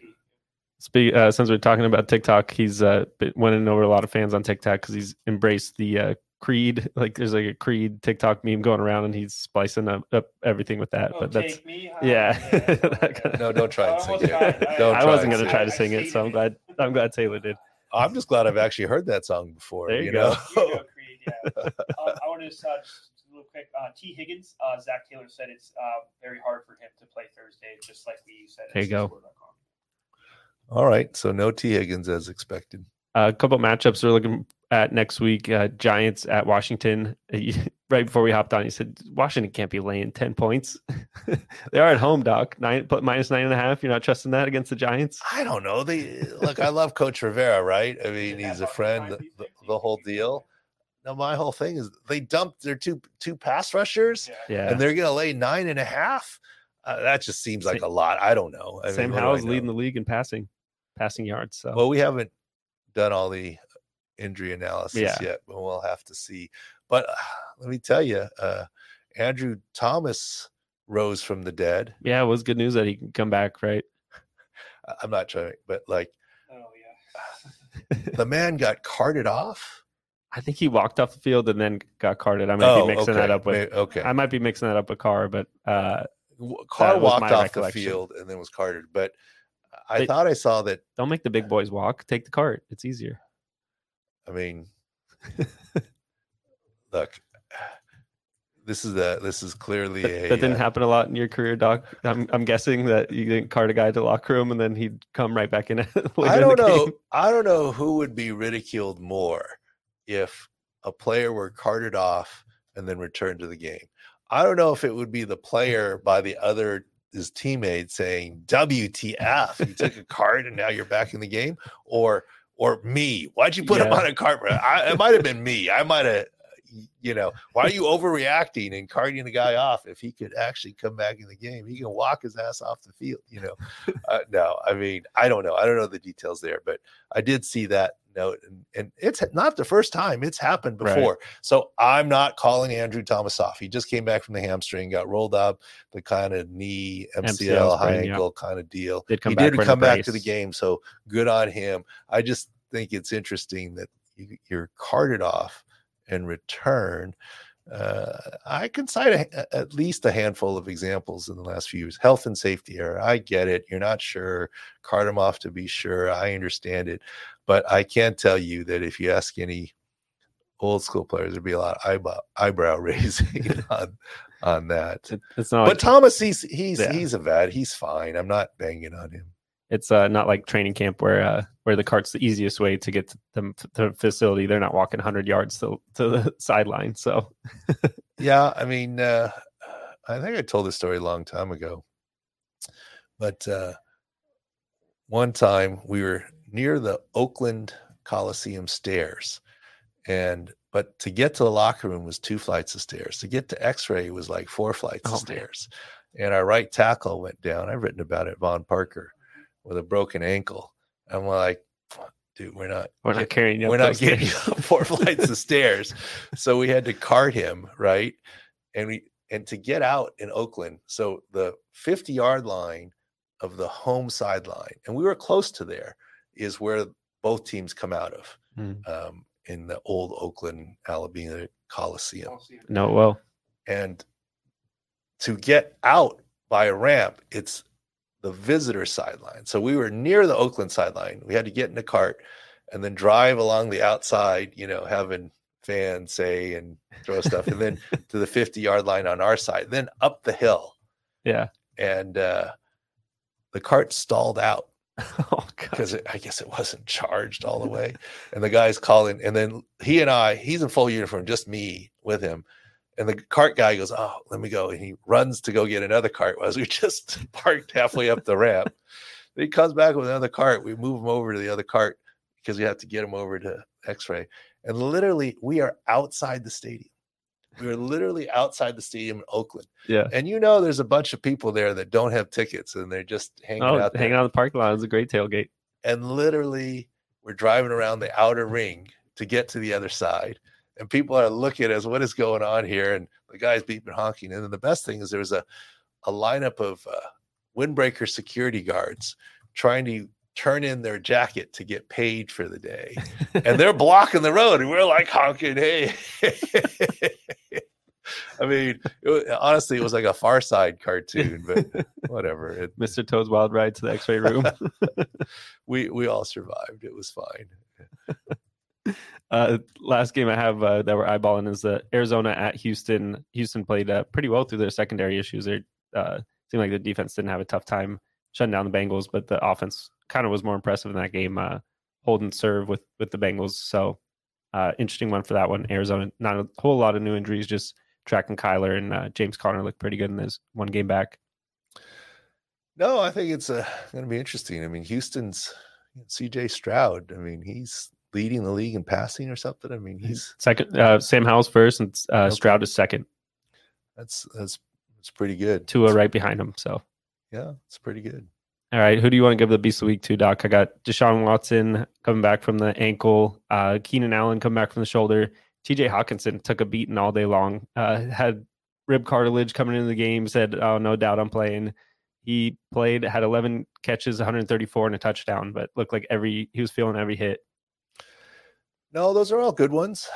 Speak, uh, since we're talking about TikTok, he's uh, been winning over a lot of fans on TikTok because he's embraced the uh, Creed. Like there's like a Creed TikTok meme going around, and he's splicing up, up everything with that. Oh, but that's me, yeah. yeah. No, don't try and sing it. Don't I wasn't going to try to sing it, so I'm glad. I'm glad Taylor did. I'm just glad I've actually heard that song before. There you, you go. Know? You know, Creed. Yeah. uh, I want to just real quick. Uh, T. Higgins, uh, Zach Taylor said it's uh, very hard for him to play Thursday, just like we said. There you go. All right, so no T. Higgins as expected. Uh, a couple of matchups we're looking at next week. Uh, Giants at Washington. Right before we hopped on, you said, Washington can't be laying ten points. They are at home, Doc. Nine, minus nine and a half. You're not trusting that against the Giants? I don't know. They Look, I love Coach Rivera, right? I mean, he's a friend, the, the, the whole deal. No, my whole thing is they dumped their two, two pass rushers, yeah. and they're going to lay nine and a half. Uh, that just seems like a lot. I don't know. I Sam Howell's leading the league in passing. passing yards. So. Well, we haven't done all the injury analysis yeah. yet, but we'll have to see. But uh, let me tell you, uh, Andrew Thomas rose from the dead. Yeah, it was good news that he can come back, right? I'm not trying, but like, oh yeah, the man got carted off. I think he walked off the field and then got carted. I might oh, be mixing okay. that up with. Maybe, okay, I might be mixing that up with Carr, but uh, Carr walked off the field and then was carted, but. I they, thought I saw that. Don't make the big boys walk. Take the cart. It's easier. I mean, look, this is the this is clearly that, a, that didn't uh, happen a lot in your career, Doc. I'm I'm guessing that you didn't cart a guy to the locker room and then he'd come right back in. I don't in know. Game. I don't know who would be ridiculed more if a player were carted off and then returned to the game. I don't know if it would be the player by the other his teammate saying, W T F, you took a cart and now you're back in the game, or or me, why'd you put yeah. him on a cart? I, it might have been me. I might have, you know, why are you overreacting and carting the guy off? If he could actually come back in the game, he can walk his ass off the field, you know. Uh, no, I mean, I don't know. I don't know the details there, but I did see that note, and, and it's not the first time it's happened before. Right. So I'm not calling Andrew Thomas off. He just came back from the hamstring, got rolled up, the kind of knee, M C L, M C L's high brain, ankle yeah. kind of deal. Did come he back did come back brace. to the game, so good on him. I just think it's interesting that you, you're carted off and return. Uh, I can cite a, at least a handful of examples in the last few years. Health and safety error. I get it. You're not sure. Card them off to be sure. I understand it. But I can tell you that if you ask any old school players, there'd be a lot of eyebrow, eyebrow raising on, on that. It, it's not but like, Thomas, he's he's yeah. he's a vet. He's fine. I'm not banging on him. It's uh, not like training camp where uh, where the cart's the easiest way to get to the, to the facility. They're not walking one hundred yards to, to the sideline. So, yeah, I mean, uh, I think I told this story a long time ago. But uh, one time we were near the Oakland Coliseum stairs. and But to get to the locker room was two flights of stairs. To get to X-ray was like four flights oh, of stairs. Man. And our right tackle went down. I've written about it, Von Parker, with a broken ankle. I'm like, dude, we're not we're not carrying up we're not getting up four flights of stairs. So we had to cart him, right? And we and to get out in Oakland, so the fifty yard line of the home sideline, and we were close to there, is where both teams come out of mm. um in the old Oakland Alabama Coliseum. No, well, and to get out by a ramp, it's the visitor sideline. So we were near the Oakland sideline. We had to get in a cart and then drive along the outside, you know, having fans say and throw stuff, and then to the fifty yard line on our side, then up the hill. Yeah. And uh, the cart stalled out because oh, I guess it wasn't charged all the way. And the guy's calling, and then he and I, he's in full uniform, just me with him. And the cart guy goes, oh, let me go. And he runs to go get another cart. As we just parked halfway up the ramp, then he comes back with another cart. We move him over to the other cart because we have to get him over to X-ray. And literally, we are outside the stadium. We are literally outside the stadium in Oakland. Yeah. And you know, there's a bunch of people there that don't have tickets, and they're just hanging oh, out there. Hanging out in the parking lot. It's a great tailgate. And literally, we're driving around the outer ring to get to the other side. And people are looking at us, what is going on here? And the guy's beeping, honking. And then the best thing is there was a, a lineup of uh, windbreaker security guards trying to turn in their jacket to get paid for the day. And they're blocking the road. And we're like honking, hey. I mean, it was, honestly, it was like a Far Side cartoon, but whatever. It, Mister Toad's Wild Ride to the X-ray room. we we all survived. It was fine. Uh, last game I have uh, that we're eyeballing is the Arizona at Houston. Houston played uh, pretty well through their secondary issues. They uh, seemed like the defense didn't have a tough time shutting down the Bengals, but the offense kind of was more impressive in that game, uh, holding serve with with the Bengals. So uh, interesting one for that one. Arizona, not a whole lot of new injuries, just tracking Kyler, and uh, James Conner looked pretty good in this one game back. No, I think it's uh, going to be interesting. I mean, Houston's C J Stroud. I mean, he's leading the league in passing or something. I mean, he's second. Uh, Sam Howell's first, and uh, okay. Stroud is second. That's that's that's pretty good. Tua right behind him. So yeah, it's pretty good. All right, who do you want to give the Beast of the Week to, Doc? I got Deshaun Watson coming back from the ankle. Uh, Keenan Allen coming back from the shoulder. T J Hawkinson took a beating all day long. Uh, had rib cartilage coming into the game. Said, "Oh, no doubt I'm playing." He played. Had eleven catches, one hundred thirty-four, and a touchdown. But looked like every he was feeling every hit. No, those are all good ones.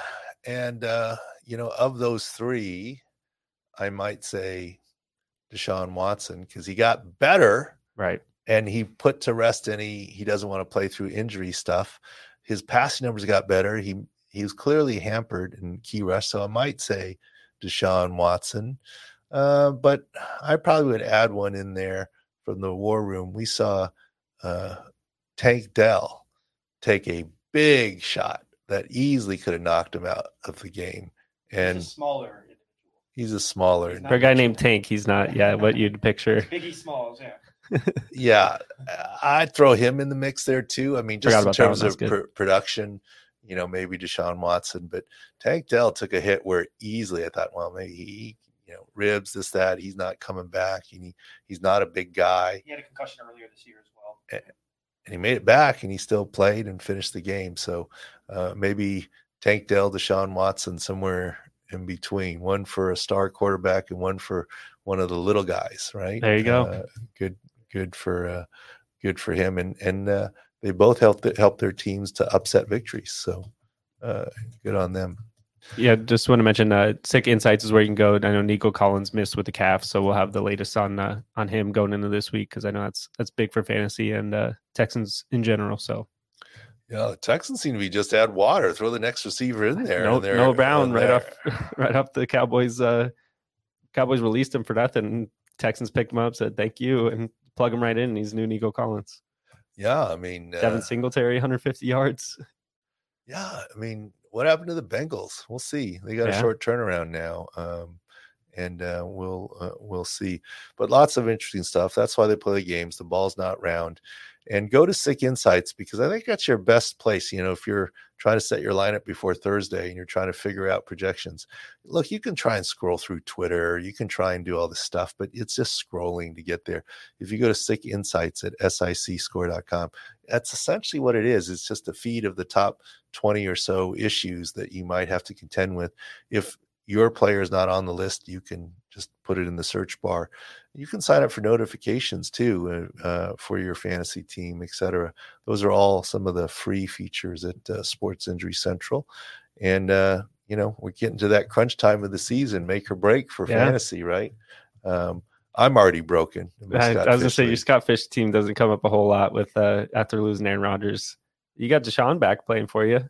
And, uh, you know, of those three, I might say Deshaun Watson because he got better. Right. and he put to rest any, he doesn't want to play through injury stuff. His passing numbers got better. He, he was clearly hampered in key rush. So I might say Deshaun Watson, uh, but I probably would add one in there from the war room. We saw uh, Tank Dell take a big shot that easily could have knocked him out of the game. And he's a smaller. He's a smaller. For a guy named Tank, he's not, yeah, what you'd picture. Biggie Smalls, yeah. Yeah, I'd throw him in the mix there too. I mean, just in terms of pr- production, you know, maybe Deshaun Watson, but Tank Dell took a hit where easily I thought, well, maybe he, you know, ribs, this, that. He's not coming back. He, he's not a big guy. He had a concussion earlier this year as well. And, and he made it back, and he still played and finished the game. So uh, maybe Tank Dell, Deshaun Watson, somewhere in between, one for a star quarterback and one for one of the little guys, right? There you go. Uh, good, good for, uh, good for him. And, and, uh, they both helped help their teams to upset victories. So, uh, good on them. Yeah. Just want to mention, uh, Sick Insights is where you can go. I know Nico Collins missed with the calf, so we'll have the latest on, uh, on him going into this week. Cause I know that's, that's big for fantasy and, uh, Texans in general. So, yeah, the Texans seem to be just add water. Throw the next receiver in there. No, no Brown right off, right off the Cowboys. Uh, Cowboys released him for nothing. Texans picked him up, said thank you, and plug him right in. He's new Nico Collins. Yeah, I mean, Devin uh, Singletary, one hundred fifty yards. Yeah, I mean, what happened to the Bengals? We'll see. They got yeah. a short turnaround now, um, and uh, we'll uh, we'll see. But lots of interesting stuff. That's why they play the games. The ball's not round. And go to Sick Insights, because I think that's your best place. You know, if you're trying to set your lineup before Thursday and you're trying to figure out projections, look, you can try and scroll through Twitter. You can try and do all this stuff, but it's just scrolling to get there. If you go to Sick Insights at sic score dot com, that's essentially what it is. It's just a feed of the top twenty or so issues that you might have to contend with. If your player is not on the list, you can just put it in the search bar. You can sign up for notifications too, uh, for your fantasy team, et cetera. Those are all some of the free features at uh, Sports Injury Central. And, uh, you know, we're getting to that crunch time of the season, make or break for yeah. fantasy, right? Um, I'm already broken. I, I was going to say, league. Your Scott Fish team doesn't come up a whole lot with uh, after losing Aaron Rodgers. You got Deshaun back playing for you.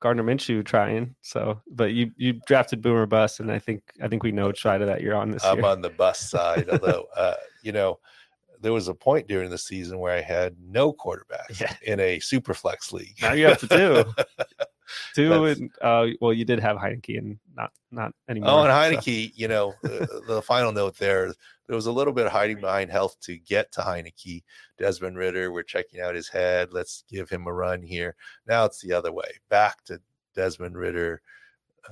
Gardner Minshew trying, so but you you drafted Boomer Bust, and I think I think we know which side of that you're on this I'm year. On the bust side, although uh, you know, there was a point during the season where I had no quarterbacks yeah. in a super flex league. Now you have to do two, and uh, well, you did have Heineke, and not not anymore. Oh, and Heineke, so. You know, the, the final note there. There was a little bit of hiding behind health to get to Heineke. Desmond Ritter, we're checking out his head. Let's give him a run here. Now it's the other way. Back to Desmond Ritter.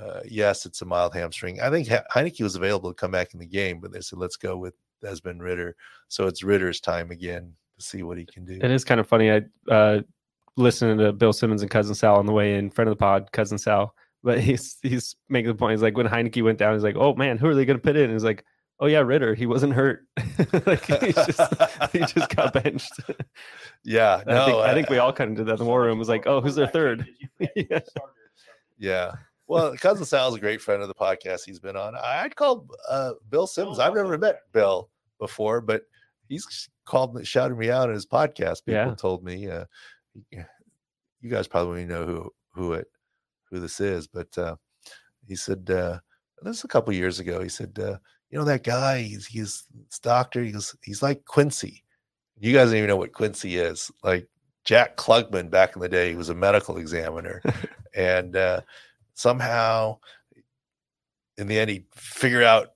Uh, yes, it's a mild hamstring. I think Heineke was available to come back in the game, but they said, let's go with Desmond Ritter. So it's Ritter's time again to see what he can do. It is kind of funny. I uh, listened to Bill Simmons and Cousin Sal on the way in, friend of the pod, Cousin Sal. But he's, he's making the point. He's like, when Heineke went down, he's like, oh, man, who are they going to put in? And he's like, oh yeah, Ritter. He wasn't hurt. Like he just he just got benched. Yeah, no, I think, I, I think we all kind of did that. The war room was like, oh, who's their third? yeah. yeah. Well, Cousin Sal's a great friend of the podcast. He's been on. I'd call uh, Bill Simmons. I've never met Bill before, but he's called, shouted me out in his podcast. People yeah. told me, uh, you guys probably know who who it who this is, but uh, he said uh, this was a couple years ago. He said. Uh, You know, that guy, he's, he's his doctor. He goes, he's like Quincy. You guys don't even know what Quincy is. Like Jack Klugman back in the day, he was a medical examiner. and uh, somehow, in the end, he figured out.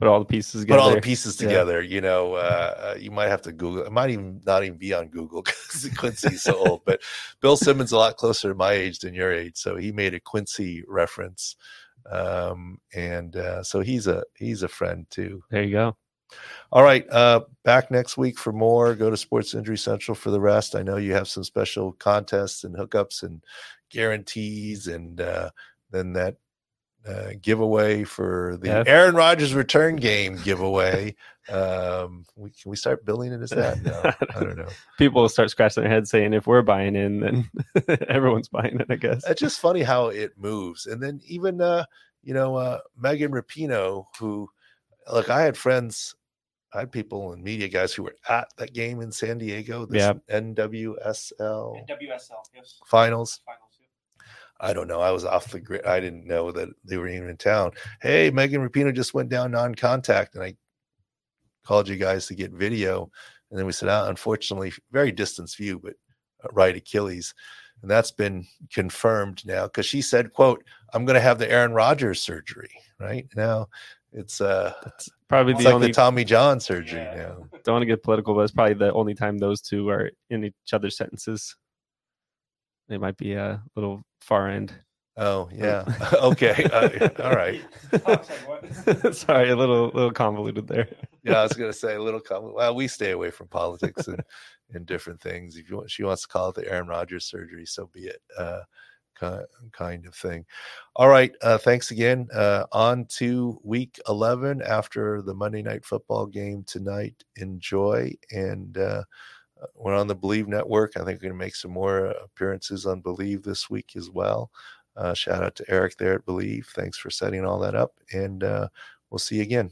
Put all the pieces together. Put all the pieces together. Yeah. You know, uh, you might have to Google. It might even not even be on Google because Quincy's so old. But Bill Simmons is a lot closer to my age than your age. So he made a Quincy reference. Um, and, uh, so he's a, he's a friend too. There you go. All right. Uh, back next week for more. Go to Sports Injury Central for the rest. I know you have some special contests and hookups and guarantees. And, uh, then that, uh, giveaway for the yeah. Aaron Rodgers return game giveaway. um, we, can we start billing it as that? No, I don't know. People will start scratching their heads saying, if we're buying in, then everyone's buying it, I guess. It's just funny how it moves. And then even, uh, you know, uh, Megan Rapinoe, who, look, I had friends I had people and media guys who were at that game in San Diego, this yeah. N W S L N W S L yes. finals. Finals yeah. I don't know. I was off the grid. I didn't know that they were even in town. Hey, Megan Rapinoe just went down non-contact, and I called you guys to get video. And then we said, ah, unfortunately, very distance view, but right Achilles. And that's been confirmed now because she said, quote, I'm going to have the Aaron Rodgers surgery right now. It's uh, that's probably it's the like only the Tommy John surgery. Yeah. Now. Don't want to get political, but it's probably the only time those two are in each other's sentences. They might be a little far end. Oh yeah. Okay. Uh, all right. Sorry, a little little convoluted there. Yeah, I was gonna say a little convoluted. Well, we stay away from politics and, and different things. If you want, she wants to call it the Aaron Rodgers surgery, so be it. Uh, kind of thing. All right. Uh, thanks again. Uh, on to week eleven after the Monday Night Football game tonight. Enjoy. And uh, we're on the Believe Network. I think we're going to make some more appearances on Believe this week as well. Uh, shout out to Eric there at Believe. Thanks for setting all that up. And uh, we'll see you again.